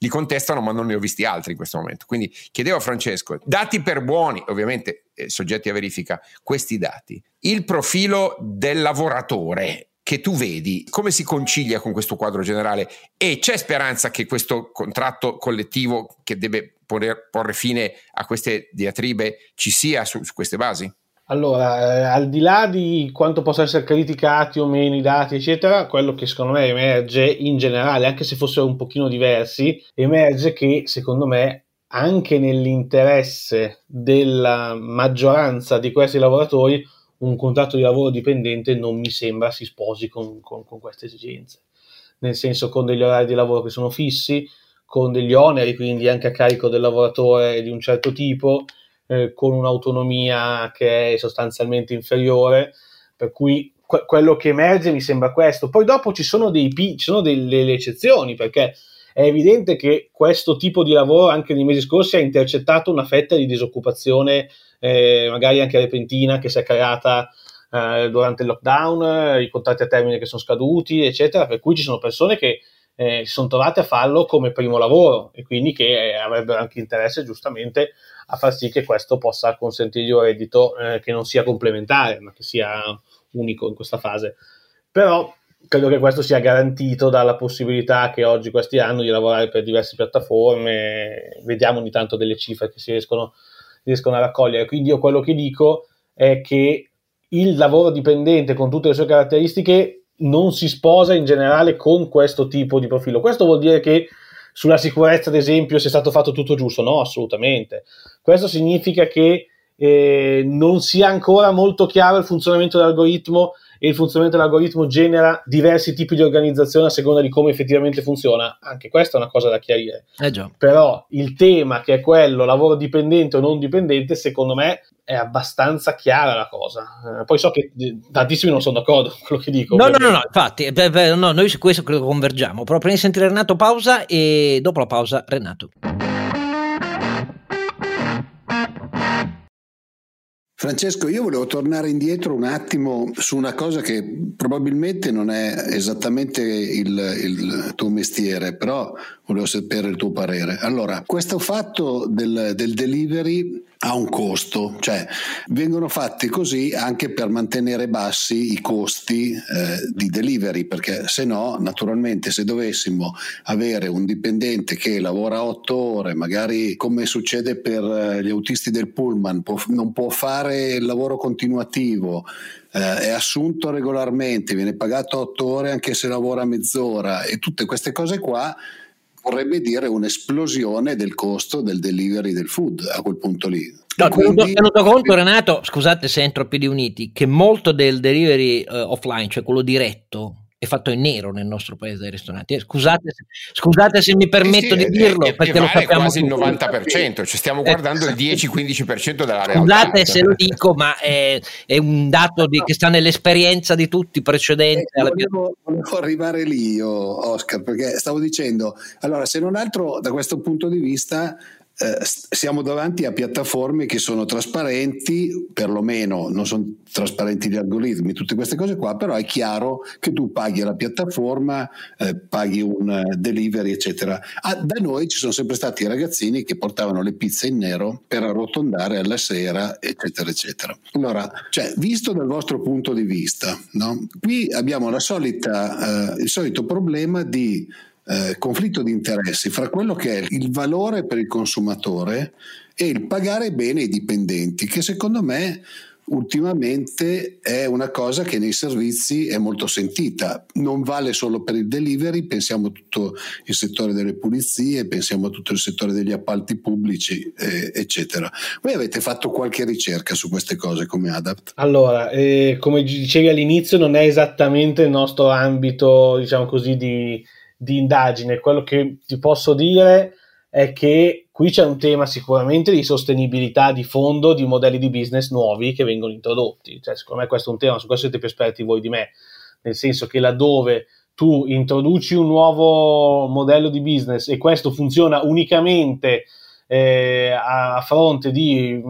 li contestano, ma non ne ho visti altri in questo momento. Quindi chiedevo a Francesco, dati per buoni, ovviamente soggetti a verifica, questi dati, il profilo del lavoratore che tu vedi, come si concilia con questo quadro generale? E c'è speranza che questo contratto collettivo che deve porre fine a queste diatribe ci sia su queste basi? Allora, al di là di quanto possa essere criticati o meno i dati, eccetera, quello che secondo me emerge in generale, anche se fossero un pochino diversi, emerge che secondo me anche nell'interesse della maggioranza di questi lavoratori un contratto di lavoro dipendente non mi sembra si sposi con queste esigenze, nel senso con degli orari di lavoro che sono fissi, con degli oneri quindi anche a carico del lavoratore di un certo tipo, con un'autonomia che è sostanzialmente inferiore, per cui quello che emerge mi sembra questo. Poi dopo ci sono delle eccezioni, perché È evidente che questo tipo di lavoro anche nei mesi scorsi ha intercettato una fetta di disoccupazione, magari anche repentina, che si è creata durante il lockdown, i contratti a termine che sono scaduti, eccetera, per cui ci sono persone che si sono trovate a farlo come primo lavoro e quindi che avrebbero anche interesse, giustamente, a far sì che questo possa consentirgli un reddito che non sia complementare, ma che sia unico in questa fase. Però credo che questo sia garantito dalla possibilità che oggi questi hanno di lavorare per diverse piattaforme. Vediamo ogni tanto delle cifre che si riescono a raccogliere. Quindi io quello che dico è che il lavoro dipendente, con tutte le sue caratteristiche, non si sposa in generale con questo tipo di profilo. Questo vuol dire che sulla sicurezza, ad esempio, sia stato fatto tutto giusto? No, assolutamente. Questo significa che non sia ancora molto chiaro il funzionamento dell'algoritmo, e il funzionamento dell'algoritmo genera diversi tipi di organizzazione a seconda di come effettivamente funziona. Anche questa è una cosa da chiarire. Già. Però il tema, che è quello lavoro dipendente o non dipendente, secondo me è abbastanza chiara la cosa. Poi so che tantissimi non sono d'accordo con quello che dico. No, infatti, noi su questo credo convergiamo. Però prima di sentire Renato, pausa, e dopo la pausa Renato. Francesco, io volevo tornare indietro un attimo su una cosa che probabilmente non è esattamente il tuo mestiere, però volevo sapere il tuo parere. Allora, questo fatto del delivery ha un costo, cioè vengono fatti così anche per mantenere bassi i costi di delivery, perché se no, naturalmente, se dovessimo avere un dipendente che lavora 8 ore, magari come succede per gli autisti del pullman, non può fare il lavoro continuativo, è assunto regolarmente, viene pagato 8 ore anche se lavora mezz'ora, e tutte queste cose qua, vorrebbe dire un'esplosione del costo del delivery del food a quel punto lì. No, tenuto conto, Renato, scusate se entro più di uniti, che molto del delivery offline, cioè quello diretto, è fatto in nero nel nostro paese dai ristoranti. Scusate se mi permetto di dirlo, perché vale, lo sappiamo quasi il 90%, ci stiamo guardando il 10-15% della realtà. Scusate se lo dico, ma è un dato che sta nell'esperienza di tutti precedente. Volevo arrivare lì io, Oscar, perché stavo dicendo, allora, se non altro da questo punto di vista siamo davanti a piattaforme che sono trasparenti, perlomeno non sono trasparenti gli algoritmi, tutte queste cose qua, però è chiaro che tu paghi la piattaforma, paghi un delivery, eccetera. Da noi ci sono sempre stati i ragazzini che portavano le pizze in nero per arrotondare alla sera, eccetera, eccetera. Allora, cioè, visto dal vostro punto di vista, no? Qui abbiamo il solito problema di conflitto di interessi fra quello che è il valore per il consumatore e il pagare bene i dipendenti, che secondo me ultimamente è una cosa che nei servizi è molto sentita. Non vale solo per il delivery, pensiamo a tutto il settore delle pulizie, pensiamo a tutto il settore degli appalti pubblici, eccetera. Voi avete fatto qualche ricerca su queste cose come Adapt? Allora, come dicevi all'inizio, non è esattamente il nostro ambito, diciamo così, di indagine. Quello che ti posso dire è che qui c'è un tema sicuramente di sostenibilità di fondo, di modelli di business nuovi che vengono introdotti. Cioè, secondo me questo è un tema, su questo siete più esperti voi di me, nel senso che laddove tu introduci un nuovo modello di business e questo funziona unicamente a fronte di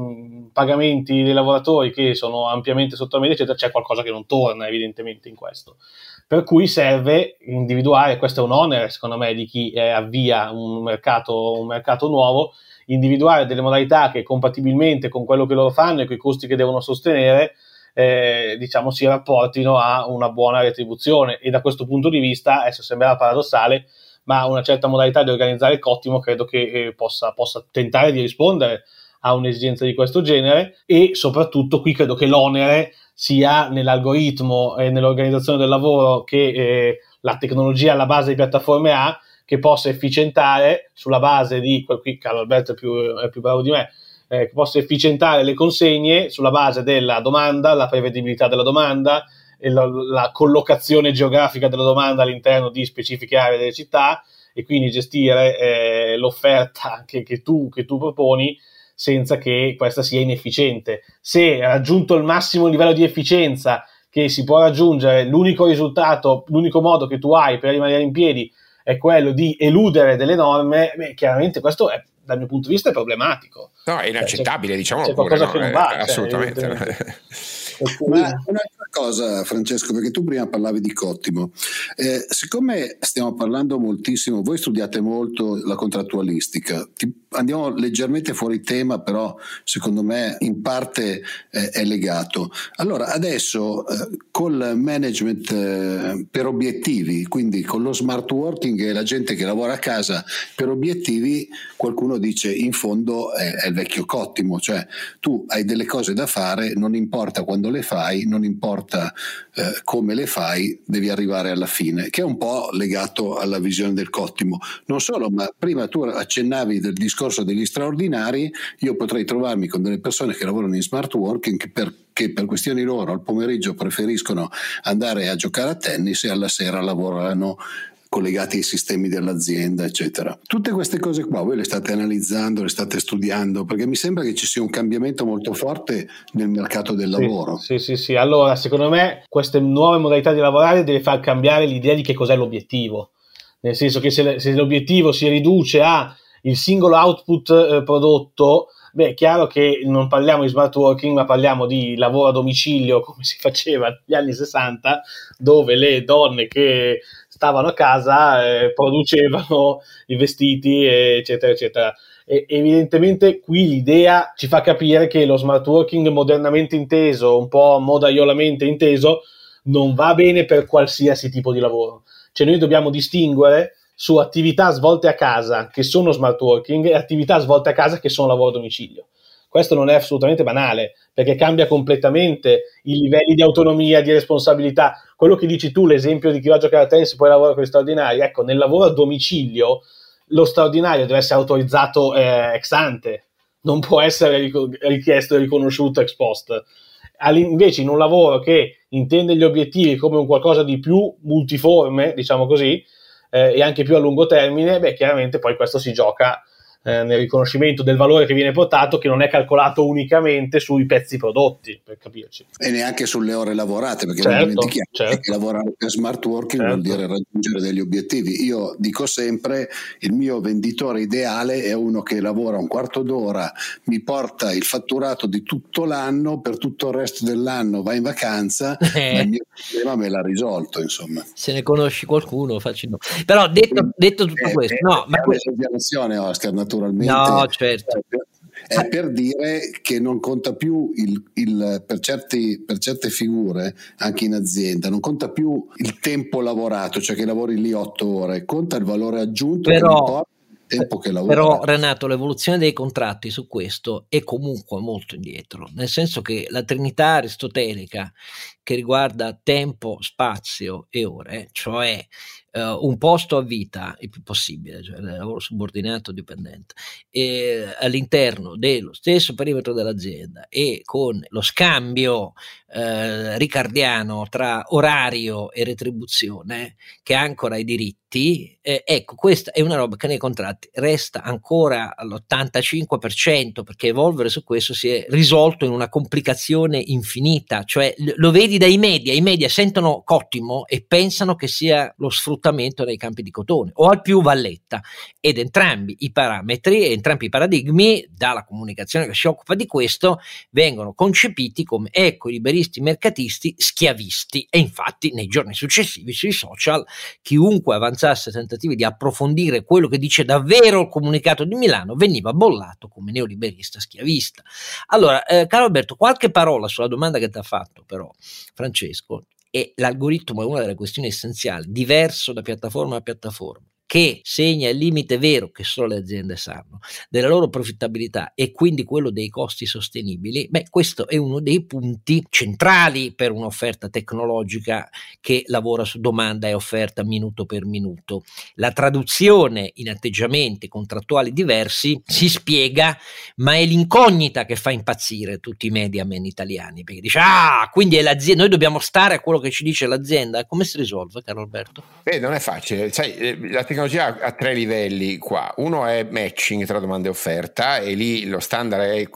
pagamenti dei lavoratori che sono ampiamente sotto la media, eccetera, c'è qualcosa che non torna evidentemente in questo. Per cui serve individuare, questo è un onere secondo me di chi avvia un mercato nuovo, individuare delle modalità che compatibilmente con quello che loro fanno e con i costi che devono sostenere, diciamo, si rapportino a una buona retribuzione. E da questo punto di vista, adesso sembrerà paradossale, ma una certa modalità di organizzare il cottimo credo che possa tentare di rispondere a un'esigenza di questo genere. E soprattutto qui credo che l'onere sia nell'algoritmo e nell'organizzazione del lavoro che la tecnologia alla base di piattaforme ha, che possa efficientare sulla base di, qui Carlo Alberto è più bravo di me, che possa efficientare le consegne sulla base della domanda, la prevedibilità della domanda, e la collocazione geografica della domanda all'interno di specifiche aree delle città, e quindi gestire l'offerta che tu proponi senza che questa sia inefficiente. Se raggiunto il massimo livello di efficienza che si può raggiungere, l'unico modo che tu hai per rimanere in piedi è quello di eludere delle norme, chiaramente questo è, dal mio punto di vista, è problematico. No, è inaccettabile, diciamo. C'è qualcosa che non va. Assolutamente. Un'altra cosa, Francesco, perché tu prima parlavi di Cottimo. Siccome stiamo parlando moltissimo, voi studiate molto la contrattualistica, andiamo leggermente fuori tema, però secondo me in parte è legato. Allora, adesso col management per obiettivi, quindi con lo smart working e la gente che lavora a casa per obiettivi, qualcuno dice in fondo è il vecchio Cottimo, cioè tu hai delle cose da fare, non importa quando le fai, non importa come le fai, devi arrivare alla fine, che è un po' legato alla visione del Cottimo. Non solo, ma prima tu accennavi del discorso degli straordinari, io potrei trovarmi con delle persone che lavorano in smart working che per questioni loro al pomeriggio preferiscono andare a giocare a tennis e alla sera lavorano collegati ai sistemi dell'azienda, eccetera. Tutte queste cose qua voi le state analizzando, le state studiando, perché mi sembra che ci sia un cambiamento molto forte nel mercato del lavoro. Sì. Allora, secondo me queste nuove modalità di lavorare deve far cambiare l'idea di che cos'è l'obiettivo. Nel senso che se l'obiettivo si riduce a il singolo output prodotto, è chiaro che non parliamo di smart working, ma parliamo di lavoro a domicilio, come si faceva negli anni 60, dove le donne che stavano a casa producevano i vestiti, eccetera, eccetera. E evidentemente qui l'idea ci fa capire che lo smart working modernamente inteso, un po' modaiolamente inteso, non va bene per qualsiasi tipo di lavoro. Cioè noi dobbiamo distinguere su attività svolte a casa che sono smart working e attività svolte a casa che sono lavoro a domicilio. Questo non è assolutamente banale, perché cambia completamente i livelli di autonomia, di responsabilità. Quello che dici tu, l'esempio di chi va a giocare a tennis e poi lavora con gli straordinari, ecco, nel lavoro a domicilio lo straordinario deve essere autorizzato ex ante, non può essere richiesto e riconosciuto ex post. Invece in un lavoro che intende gli obiettivi come un qualcosa di più multiforme, diciamo così, e anche più a lungo termine, chiaramente poi questo si gioca nel riconoscimento del valore che viene portato, che non è calcolato unicamente sui pezzi prodotti, per capirci, e neanche sulle ore lavorate, perché certo, non dimentichiamo che lavorare per smart working vuol dire raggiungere degli obiettivi. Io dico sempre, il mio venditore ideale è uno che lavora un quarto d'ora, mi porta il fatturato di tutto l'anno, per tutto il resto dell'anno va in vacanza, ma il mio problema me l'ha risolto, insomma. Se ne conosci qualcuno, facci no. Però detto tutto questo, no, ma questa Oscar, naturalmente, no, certo, è per dire che non conta più per certe figure, anche in azienda, non conta più il tempo lavorato, cioè che lavori lì 8 ore, conta il valore aggiunto, però tempo che lavora. Però Renato, l'evoluzione dei contratti su questo è comunque molto indietro, nel senso che la trinità aristotelica che riguarda tempo, spazio e ore, cioè un posto a vita il più possibile, cioè lavoro subordinato dipendente, e all'interno dello stesso perimetro dell'azienda e con lo scambio ricardiano tra orario e retribuzione che ancora i diritti. Ecco, questa è una roba che nei contratti resta ancora all'85%, perché evolvere su questo si è risolto in una complicazione infinita, cioè lo vedi dai media, i media sentono Cottimo e pensano che sia lo sfruttamento nei campi di cotone o al più valletta, ed entrambi i parametri e entrambi i paradigmi dalla comunicazione che si occupa di questo vengono concepiti come ecco liberisti mercatisti schiavisti, e infatti nei giorni successivi sui social chiunque avanza tentativi di approfondire quello che dice davvero il comunicato di Milano veniva bollato come neoliberista schiavista. Allora, Carlo Alberto, qualche parola sulla domanda che ti ha fatto però Francesco, e l'algoritmo è una delle questioni essenziali, diverso da piattaforma a piattaforma, che segna il limite vero, che solo le aziende sanno, della loro profittabilità e quindi quello dei costi sostenibili. Questo è uno dei punti centrali per un'offerta tecnologica che lavora su domanda e offerta minuto per minuto. La traduzione in atteggiamenti contrattuali diversi si spiega, ma è l'incognita che fa impazzire tutti i mediamen italiani, perché dice quindi è l'azienda, noi dobbiamo stare a quello che ci dice l'azienda. Come si risolve, Carlo Alberto? Non è facile, sai, la tecnologia ha 3 livelli qua. Uno è matching tra domanda e offerta, e lì lo standard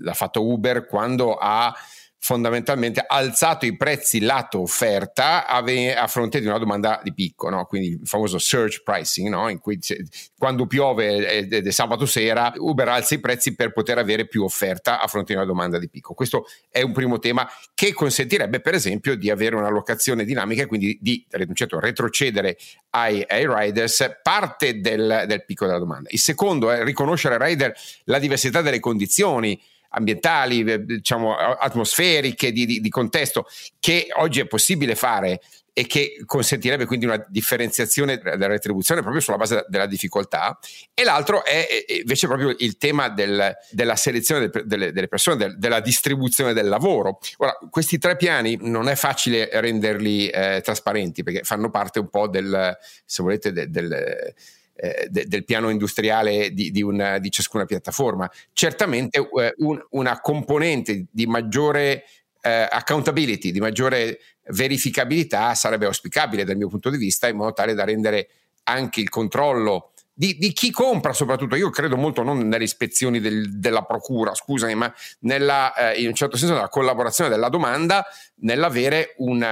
l'ha fatto Uber quando ha fondamentalmente alzato i prezzi lato offerta a fronte di una domanda di picco, no? Quindi il famoso surge pricing, no? In cui quando piove ed è sabato sera, Uber alza i prezzi per poter avere più offerta a fronte di una domanda di picco. Questo è un primo tema che consentirebbe per esempio di avere una locazione dinamica e quindi di retrocedere ai riders parte del picco della domanda. Il secondo è riconoscere ai rider la diversità delle condizioni ambientali, atmosferiche, di contesto, che oggi è possibile fare e che consentirebbe quindi una differenziazione della retribuzione proprio sulla base della difficoltà. E l'altro è invece proprio il tema della selezione delle persone, della distribuzione del lavoro. Ora, questi tre piani non è facile renderli trasparenti, perché fanno parte un po' del piano industriale di ciascuna piattaforma. Certamente una componente di maggiore accountability, di maggiore verificabilità sarebbe auspicabile dal mio punto di vista, in modo tale da rendere anche il controllo di chi compra, soprattutto. Io credo molto non nelle ispezioni della procura, scusami, ma in un certo senso nella collaborazione della domanda, nell'avere un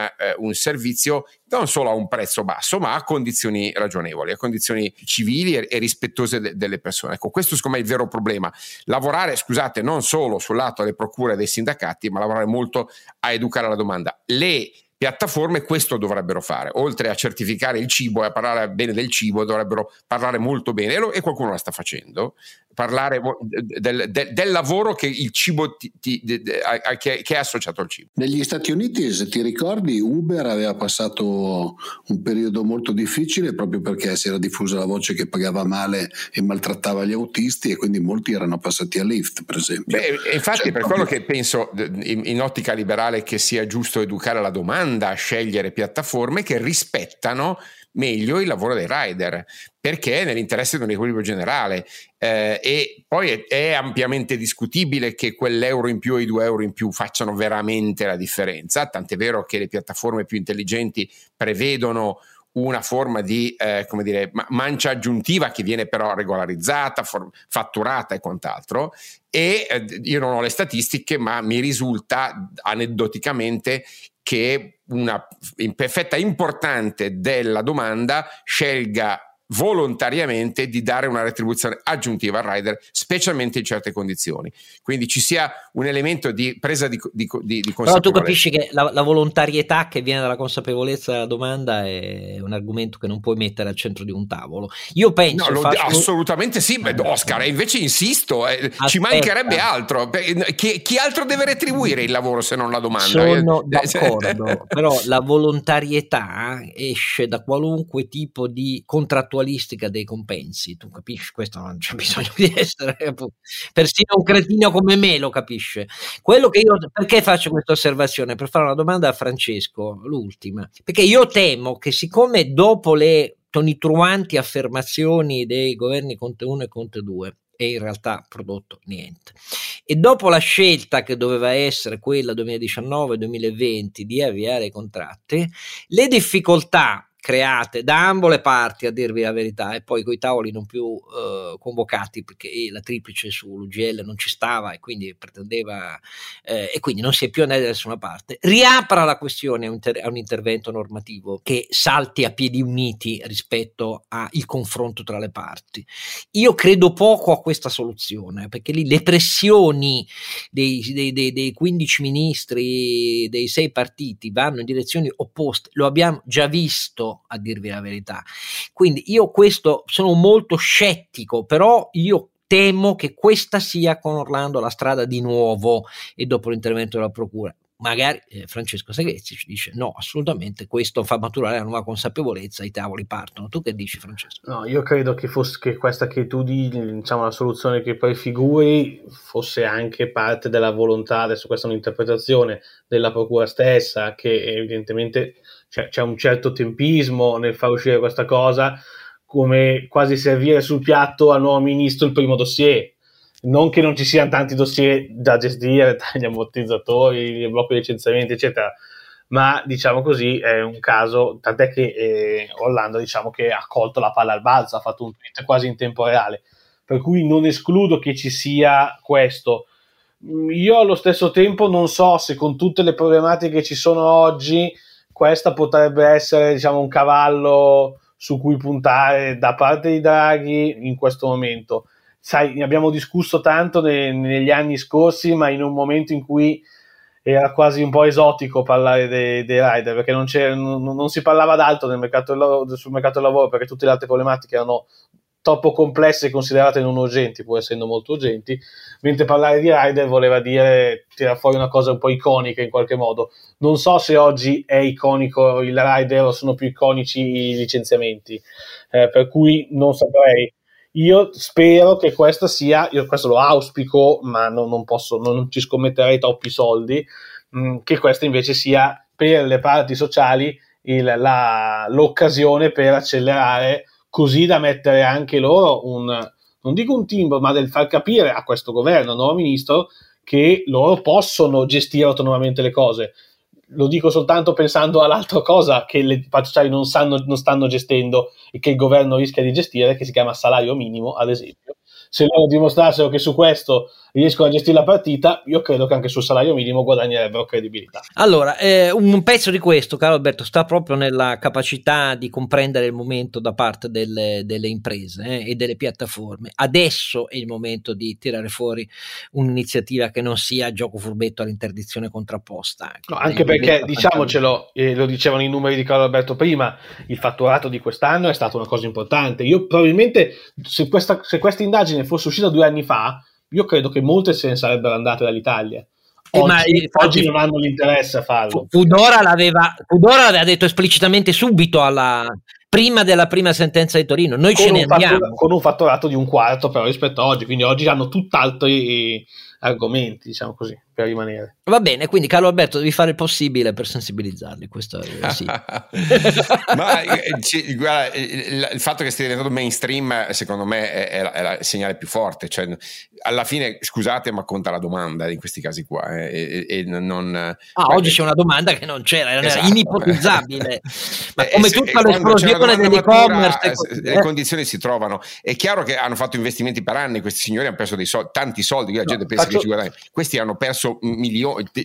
servizio non solo a un prezzo basso, ma a condizioni ragionevoli, a condizioni civili e rispettose delle persone. Ecco, questo secondo me è il vero problema. Lavorare, scusate, non solo sul lato delle procure e dei sindacati, ma lavorare molto a educare la domanda. Le piattaforme questo dovrebbero fare, oltre a certificare il cibo e a parlare bene del cibo, dovrebbero parlare molto bene, e qualcuno la sta facendo, parlare del lavoro che il cibo che è associato al cibo. Negli Stati Uniti, se ti ricordi, Uber aveva passato un periodo molto difficile proprio perché si era diffusa la voce che pagava male e maltrattava gli autisti, e quindi molti erano passati a Lyft, per esempio. Beh, infatti per quello che penso in ottica liberale che sia giusto educare la domanda, a scegliere piattaforme che rispettano meglio il lavoro dei rider, perché è nell'interesse di un equilibrio generale, e poi è ampiamente discutibile che quell'euro in più o i 2 euro in più facciano veramente la differenza, tant'è vero che le piattaforme più intelligenti prevedono una forma di mancia aggiuntiva che viene però regolarizzata, fatturata e quant'altro. E io non ho le statistiche, ma mi risulta aneddoticamente che una perfetta importante della domanda scelga volontariamente di dare una retribuzione aggiuntiva al rider, specialmente in certe condizioni. Quindi ci sia un elemento di presa di consapevolezza. Però tu capisci che la volontarietà che viene dalla consapevolezza della domanda è un argomento che non puoi mettere al centro di un tavolo. Io penso assolutamente sì, Oscar, e invece insisto, ci mancherebbe altro. Chi altro deve retribuire il lavoro se non la domanda? Sono d'accordo, però la volontarietà esce da qualunque tipo di contrattualità dei compensi, tu capisci? Questo non c'è bisogno di essere, persino un cretino come me lo capisce. Quello che io, perché faccio questa osservazione? Per fare una domanda a Francesco, l'ultima, perché io temo che, siccome dopo le tonitruanti affermazioni dei governi Conte 1 e Conte 2 e in realtà prodotto niente, e dopo la scelta che doveva essere quella 2019-2020 di avviare i contratti, le difficoltà create da ambo le parti, a dirvi la verità, e poi coi tavoli non più convocati, perché la triplice sull'UGL non ci stava e quindi pretendeva, e quindi non si è più andati da nessuna parte, riapra la questione a un intervento normativo che salti a piedi uniti rispetto al confronto tra le parti. Io credo poco a questa soluzione, perché lì le pressioni dei 15 ministri dei 6 partiti vanno in direzioni opposte, lo abbiamo già visto, a dirvi la verità. Quindi io questo sono molto scettico, però io temo che questa sia con Orlando la strada di nuovo, e dopo l'intervento della procura magari Francesco Seghezzi ci dice no, assolutamente, questo fa maturare la nuova consapevolezza, i tavoli partono. Tu che dici, Francesco? No, io credo che fosse che questa che tu dici, diciamo, la soluzione che poi figuri fosse anche parte della volontà, adesso questa è un'interpretazione, della procura stessa, che evidentemente c'è un certo tempismo nel far uscire questa cosa, come quasi servire sul piatto al nuovo ministro il primo dossier. Non che non ci siano tanti dossier da gestire, dagli ammortizzatori, i blocchi di licenziamenti, eccetera, ma diciamo così è un caso, tant'è che Orlando, diciamo, che ha colto la palla al balzo, ha fatto un tweet quasi in tempo reale, per cui non escludo che ci sia questo. Io allo stesso tempo non so se con tutte le problematiche che ci sono oggi questa potrebbe essere, diciamo, un cavallo su cui puntare da parte di Draghi in questo momento. Sai, ne abbiamo discusso tanto negli anni scorsi, ma in un momento in cui era quasi un po' esotico parlare dei rider, perché non si parlava d'altro sul mercato del lavoro, perché tutte le altre problematiche erano troppo complesse e considerate non urgenti, pur essendo molto urgenti, mentre parlare di rider voleva dire tirar fuori una cosa un po' iconica in qualche modo. Non so se oggi è iconico il rider o sono più iconici i licenziamenti, per cui non saprei. Io spero che questa sia, io questo lo auspico, ma non ci scommetterei troppi soldi, che questa invece sia per le parti sociali l'occasione per accelerare, così da mettere anche loro non dico un timbro, ma del far capire a questo governo, al nuovo ministro, che loro possono gestire autonomamente le cose. Lo dico soltanto pensando all'altra cosa che le parti sociali non stanno gestendo e che il governo rischia di gestire, che si chiama salario minimo, ad esempio. Se loro dimostrassero che su questo riescono a gestire la partita, io credo che anche sul salario minimo guadagnerebbero credibilità. Allora, un pezzo di questo, Carlo Alberto, sta proprio nella capacità di comprendere il momento da parte delle imprese e delle piattaforme. Adesso è il momento di tirare fuori un'iniziativa che non sia gioco furbetto all'interdizione contrapposta. No, anche perché, diciamocelo, lo dicevano i numeri di Carlo Alberto prima, il fatturato di quest'anno è stata una cosa importante. Io probabilmente, se questa indagine fosse uscita 2 anni fa, io credo che molte se ne sarebbero andate dall'Italia. Oggi non hanno l'interesse a farlo. Foodora l'aveva detto esplicitamente subito prima della prima sentenza di Torino. Noi ce ne andiamo. Con un fattorato di un quarto però rispetto a oggi, quindi oggi hanno tutt'altri argomenti, diciamo così, per rimanere. Va bene, quindi Carlo Alberto devi fare il possibile per sensibilizzarli, questo sì. Ma guarda, il fatto che stia diventando mainstream secondo me è il segnale più forte, cioè alla fine, scusate, ma conta la domanda in questi casi qua oggi c'è una domanda che non c'era, era esatto, Inipotizzabile. Ma come tutta l'esplosione dell'e-commerce, le condizioni si trovano. È chiaro che hanno fatto investimenti per anni, questi signori hanno perso dei soldi, tanti soldi, la gente pensa che ci guadagni, questi hanno perso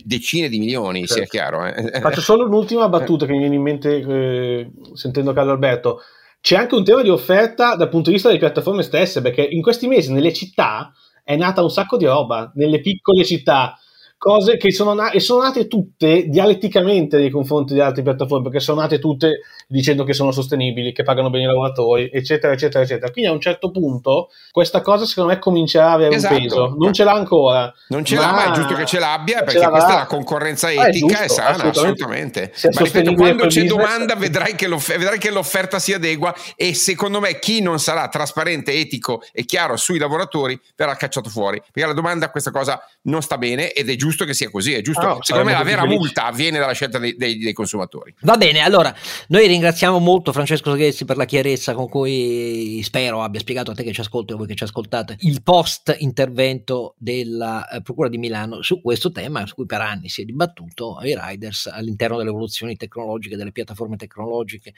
decine di milioni, certo. Sia chiaro. Faccio solo un'ultima battuta che mi viene in mente sentendo Carlo Alberto. C'è anche un tema di offerta dal punto di vista delle piattaforme stesse, perché in questi mesi nelle città è nata un sacco di roba, nelle piccole città, cose che sono nate tutte dialetticamente nei confronti di altre piattaforme, perché sono nate tutte dicendo che sono sostenibili, che pagano bene i lavoratori, eccetera, eccetera, eccetera. Quindi a un certo punto questa cosa secondo me comincerà a avere un peso. Non ce l'ha ancora. Non ce l'ha, ma è giusto che ce l'abbia, perché questa è la concorrenza etica, è sana, assolutamente. Ma ripeto, quando c'è domanda vedrai che l'offerta si adegua, e secondo me chi non sarà trasparente, etico e chiaro sui lavoratori verrà cacciato fuori, perché la domanda a questa cosa non sta bene ed è giusto. Giusto che sia così, è giusto. Secondo me la vera multa avviene dalla scelta dei consumatori. Va bene, allora noi ringraziamo molto Francesco Seghezzi per la chiarezza con cui spero abbia spiegato a te che ci ascolti o voi che ci ascoltate il post intervento della Procura di Milano su questo tema, su cui per anni si è dibattuto ai riders all'interno delle evoluzioni tecnologiche, delle piattaforme tecnologiche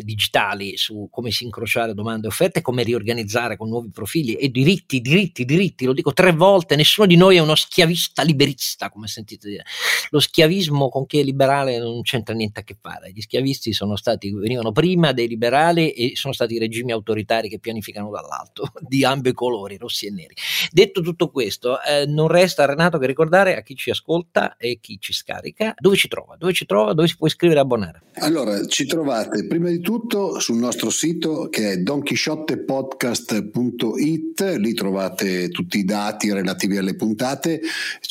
digitali, su come si incrociare domande e offerte, come riorganizzare con nuovi profili e diritti, lo dico 3 volte, nessuno di noi è uno schiavista liberista, come sentite dire. Lo schiavismo con chi è liberale non c'entra niente a che fare. Gli schiavisti venivano prima dei liberali e sono stati regimi autoritari che pianificano dall'alto, di ambo i colori, rossi e neri. Detto tutto questo, non resta, Renato, che ricordare a chi ci ascolta e chi ci scarica dove ci trova, dove si può iscrivere e abbonare. Allora, ci trovate prima di tutto sul nostro sito, che è donchisciottepodcast.it. lì trovate tutti i dati relativi alle puntate.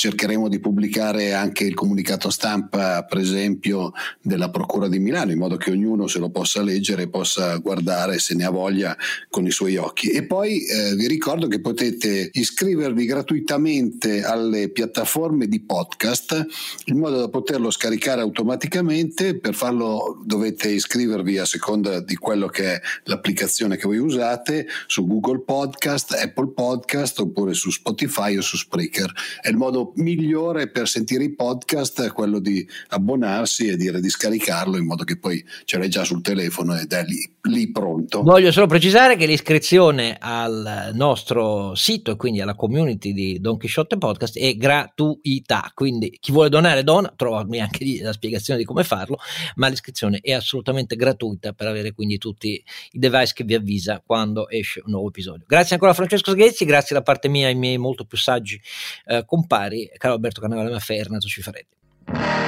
Cercheremo di pubblicare anche il comunicato stampa, per esempio, della Procura di Milano, in modo che ognuno se lo possa leggere e possa guardare, se ne ha voglia, con i suoi occhi. E poi vi ricordo che potete iscrivervi gratuitamente alle piattaforme di podcast, in modo da poterlo scaricare automaticamente. Per farlo dovete iscrivervi a seconda di quello che è l'applicazione che voi usate, su Google Podcast, Apple Podcast, oppure su Spotify o su Spreaker. È il modo migliore migliore per sentire i podcast è quello di abbonarsi e dire di scaricarlo, in modo che poi ce l'hai già sul telefono ed è lì pronto. Voglio solo precisare che l'iscrizione al nostro sito e quindi alla community di Don Chisciotte Podcast è gratuita, quindi chi vuole donare dona, trovami anche lì la spiegazione di come farlo, ma l'iscrizione è assolutamente gratuita per avere quindi tutti i device che vi avvisa quando esce un nuovo episodio. Grazie ancora a Francesco Seghezzi, grazie da parte mia ai miei molto più saggi compari Carlo Alberto Carnevale Maffè e Renato Cifarelli.